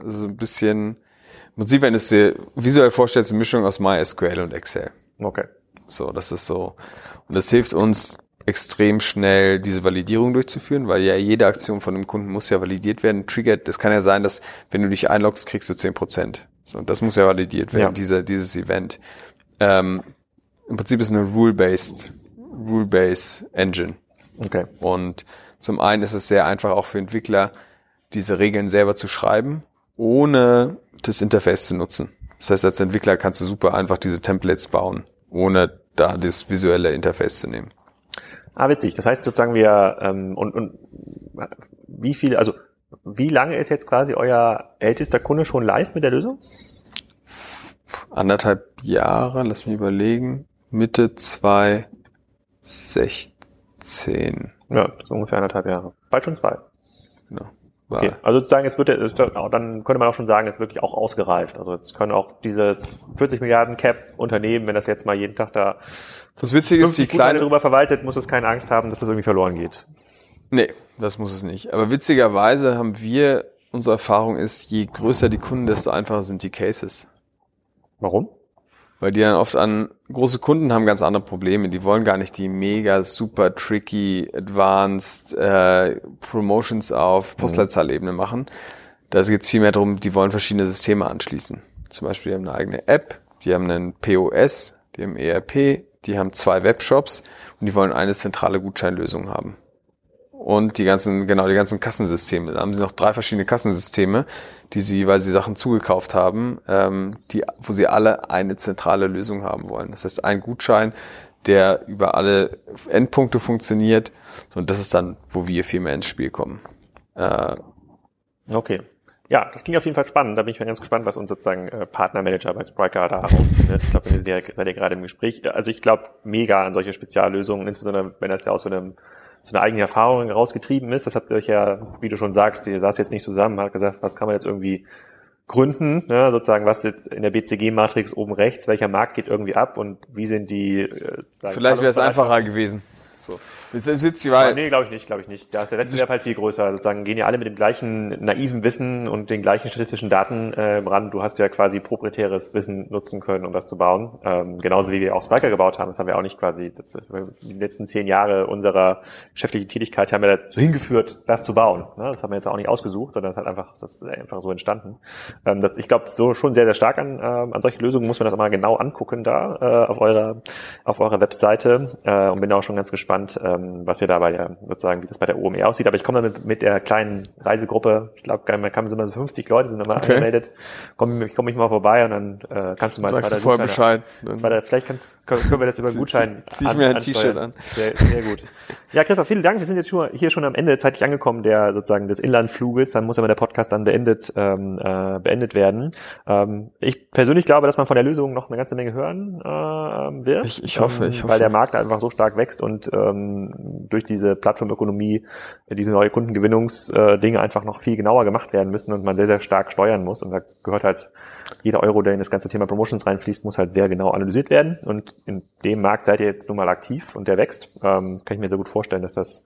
Also ein bisschen, im Prinzip, wenn du es dir visuell vorstellst, eine Mischung aus MySQL und Excel. Okay. So, das ist so. Und das hilft uns, extrem schnell diese Validierung durchzuführen, weil ja jede Aktion von einem Kunden muss ja validiert werden. Triggert, das kann ja sein, dass wenn du dich einloggst, kriegst du zehn Prozent. So, das muss ja validiert werden, ja. Diese, dieses Event. Ähm, im Prinzip ist es eine Rule-Based, Rule-Based Engine. Okay. Und zum einen ist es sehr einfach auch für Entwickler, diese Regeln selber zu schreiben, ohne das Interface zu nutzen. Das heißt, als Entwickler kannst du super einfach diese Templates bauen, ohne da das visuelle Interface zu nehmen. Ah, witzig. Das heißt sozusagen wir, ähm, und, und wie viel, also wie lange ist jetzt quasi euer ältester Kunde schon live mit der Lösung? Anderthalb Jahre, lass mich überlegen, Mitte zwanzig sechzehn. Ja, so ungefähr anderthalb Jahre. Bald schon zwei. Genau. Okay, also sozusagen, es wird, es wird, dann könnte man auch schon sagen, es ist wirklich auch ausgereift. Also jetzt können auch dieses vierzig Milliarden Cap Unternehmen, wenn das jetzt mal jeden Tag da das Witzige ist, die kleine darüber verwaltet, muss es keine Angst haben, dass das irgendwie verloren geht. Nee, das muss es nicht. Aber witzigerweise haben wir, unsere Erfahrung ist, je größer die Kunden, desto einfacher sind die Cases. Warum? Weil die dann oft an, große Kunden haben ganz andere Probleme, die wollen gar nicht die mega super tricky advanced äh, Promotions auf Postleitzahlebene machen. Da geht es vielmehr darum, die wollen verschiedene Systeme anschließen. Zum Beispiel, die haben eine eigene App, die haben einen P O S, die haben E R P, die haben zwei Webshops und die wollen eine zentrale Gutscheinlösung haben. Und die ganzen, genau, die ganzen Kassensysteme. Da haben sie noch drei verschiedene Kassensysteme, die sie, weil sie Sachen zugekauft haben, ähm, die, wo sie alle eine zentrale Lösung haben wollen. Das heißt, ein Gutschein, der über alle Endpunkte funktioniert. Und das ist dann, wo wir viel mehr ins Spiel kommen. Äh, okay. Ja, das klingt auf jeden Fall spannend. Da bin ich mal ganz gespannt, was uns sozusagen äh, Partnermanager bei Spryker da rausfindet. Ich glaube, ihr seid ja gerade im Gespräch. Also ich glaube mega an solche Speziallösungen, insbesondere wenn das ja aus so einem so eine eigene Erfahrung rausgetrieben ist. Das habt ihr euch ja, wie du schon sagst, ihr saß jetzt nicht zusammen, hat gesagt, was kann man jetzt irgendwie Gründen, ne, sozusagen, was jetzt in der B C G-Matrix oben rechts, welcher Markt geht irgendwie ab und wie sind die... Äh, sagen, vielleicht wäre es einfacher gewesen. So. Das ist witzig, weil... Nee, glaube ich nicht, glaube ich nicht. Da ist der Wettbewerb halt viel größer. Sozusagen gehen ja alle mit dem gleichen naiven Wissen und den gleichen statistischen Daten äh, ran. Du hast ja quasi proprietäres Wissen nutzen können, um das zu bauen. Ähm, genauso wie wir auch Spryker gebaut haben. Das haben wir auch nicht quasi... Das, die letzten zehn Jahre unserer geschäftlichen Tätigkeit haben wir dazu hingeführt, das zu bauen. Ne? Das haben wir jetzt auch nicht ausgesucht, sondern das, hat einfach, das ist einfach so entstanden. Ähm, das, ich glaube, so schon sehr, sehr stark an, ähm, an solche Lösungen muss man das mal genau angucken da äh, auf eurer auf eurer Webseite äh, und bin auch schon ganz gespannt, ähm, was ihr dabei ja sozusagen, wie das bei der O M R aussieht. Aber ich komme damit mit der kleinen Reisegruppe, ich glaube, man kann immer so fünfzig Leute sind immer okay. Angemeldet. Komm, ich komme mich mal vorbei und dann äh, kannst du mal sagst du vorher Bescheid. Zweiter, vielleicht kannst, können, können wir das über einen Gutschein zieh, zieh ich an, mir ein ansteuern. T-Shirt an. Sehr, sehr gut. Ja, Christoph, vielen Dank. Wir sind jetzt schon, hier schon am Ende zeitlich angekommen, der sozusagen des Inlandfluges. Dann muss aber der Podcast dann beendet ähm, äh, beendet werden. Ähm, ich persönlich glaube, dass man von der Lösung noch eine ganze Menge hören äh, wird. Ich, ich hoffe, ähm, ich hoffe. Weil der Markt einfach so stark wächst und ähm, durch diese Plattformökonomie diese neue Kundengewinnungsdinge einfach noch viel genauer gemacht werden müssen und man sehr, sehr stark steuern muss. Und da gehört halt jeder Euro, der in das ganze Thema Promotions reinfließt, muss halt sehr genau analysiert werden. Und in dem Markt seid ihr jetzt nun mal aktiv und der wächst. Ähm, kann ich mir sehr gut vorstellen, dass das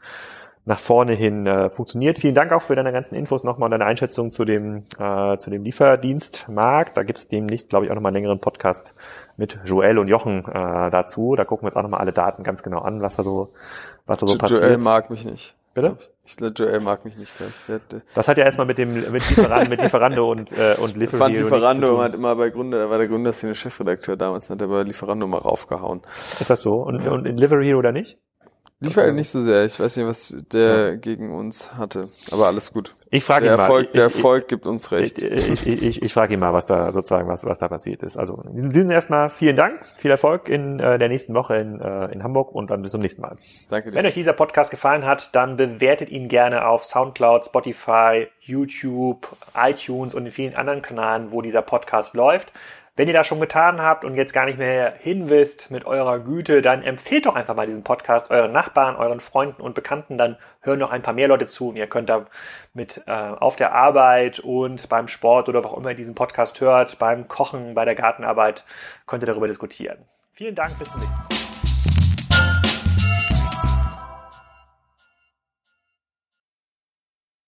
nach vorne hin äh, funktioniert. Vielen Dank auch für deine ganzen Infos nochmal und deine Einschätzung zu dem äh, zu dem Lieferdienstmarkt. Da gibt's demnächst, glaube ich, auch nochmal einen längeren Podcast mit Joel und Jochen äh, dazu. Da gucken wir uns auch nochmal alle Daten ganz genau an, was da so was da so jo- passiert. Joel mag mich nicht. Bitte? Ich, ich, Joel mag mich nicht gleich. Der, der das hat ja erstmal mit dem mit Lieferando, mit Lieferando und äh, und Lieferando. Fand Lieferando hat immer bei Gründer, da war der Gründerszene Chefredakteur damals, hat er bei Lieferando mal raufgehauen. Ist das so? Und, ja. Und in Delivery Hero oder nicht? Lieferheld also, nicht so sehr. Ich weiß nicht, was der ja. gegen uns hatte. Aber alles gut. Ich frage ihn mal. Erfolg, ich, der ich, Erfolg ich, gibt uns recht. Ich, ich, ich, ich, ich frage ihn mal, was da sozusagen, was, was da passiert ist. Also, in diesem Sinne erstmal vielen Dank, viel Erfolg in äh, der nächsten Woche in, äh, in Hamburg und dann bis zum nächsten Mal. Danke dir. Wenn euch dieser Podcast gefallen hat, dann bewertet ihn gerne auf Soundcloud, Spotify, YouTube, iTunes und in vielen anderen Kanälen, wo dieser Podcast läuft. Wenn ihr das schon getan habt und jetzt gar nicht mehr hin wisst mit eurer Güte, dann empfehlt doch einfach mal diesen Podcast euren Nachbarn, euren Freunden und Bekannten, dann hören noch ein paar mehr Leute zu und ihr könnt da mit äh, auf der Arbeit und beim Sport oder wo auch immer ihr diesen Podcast hört, beim Kochen, bei der Gartenarbeit, könnt ihr darüber diskutieren. Vielen Dank, bis zum nächsten Mal.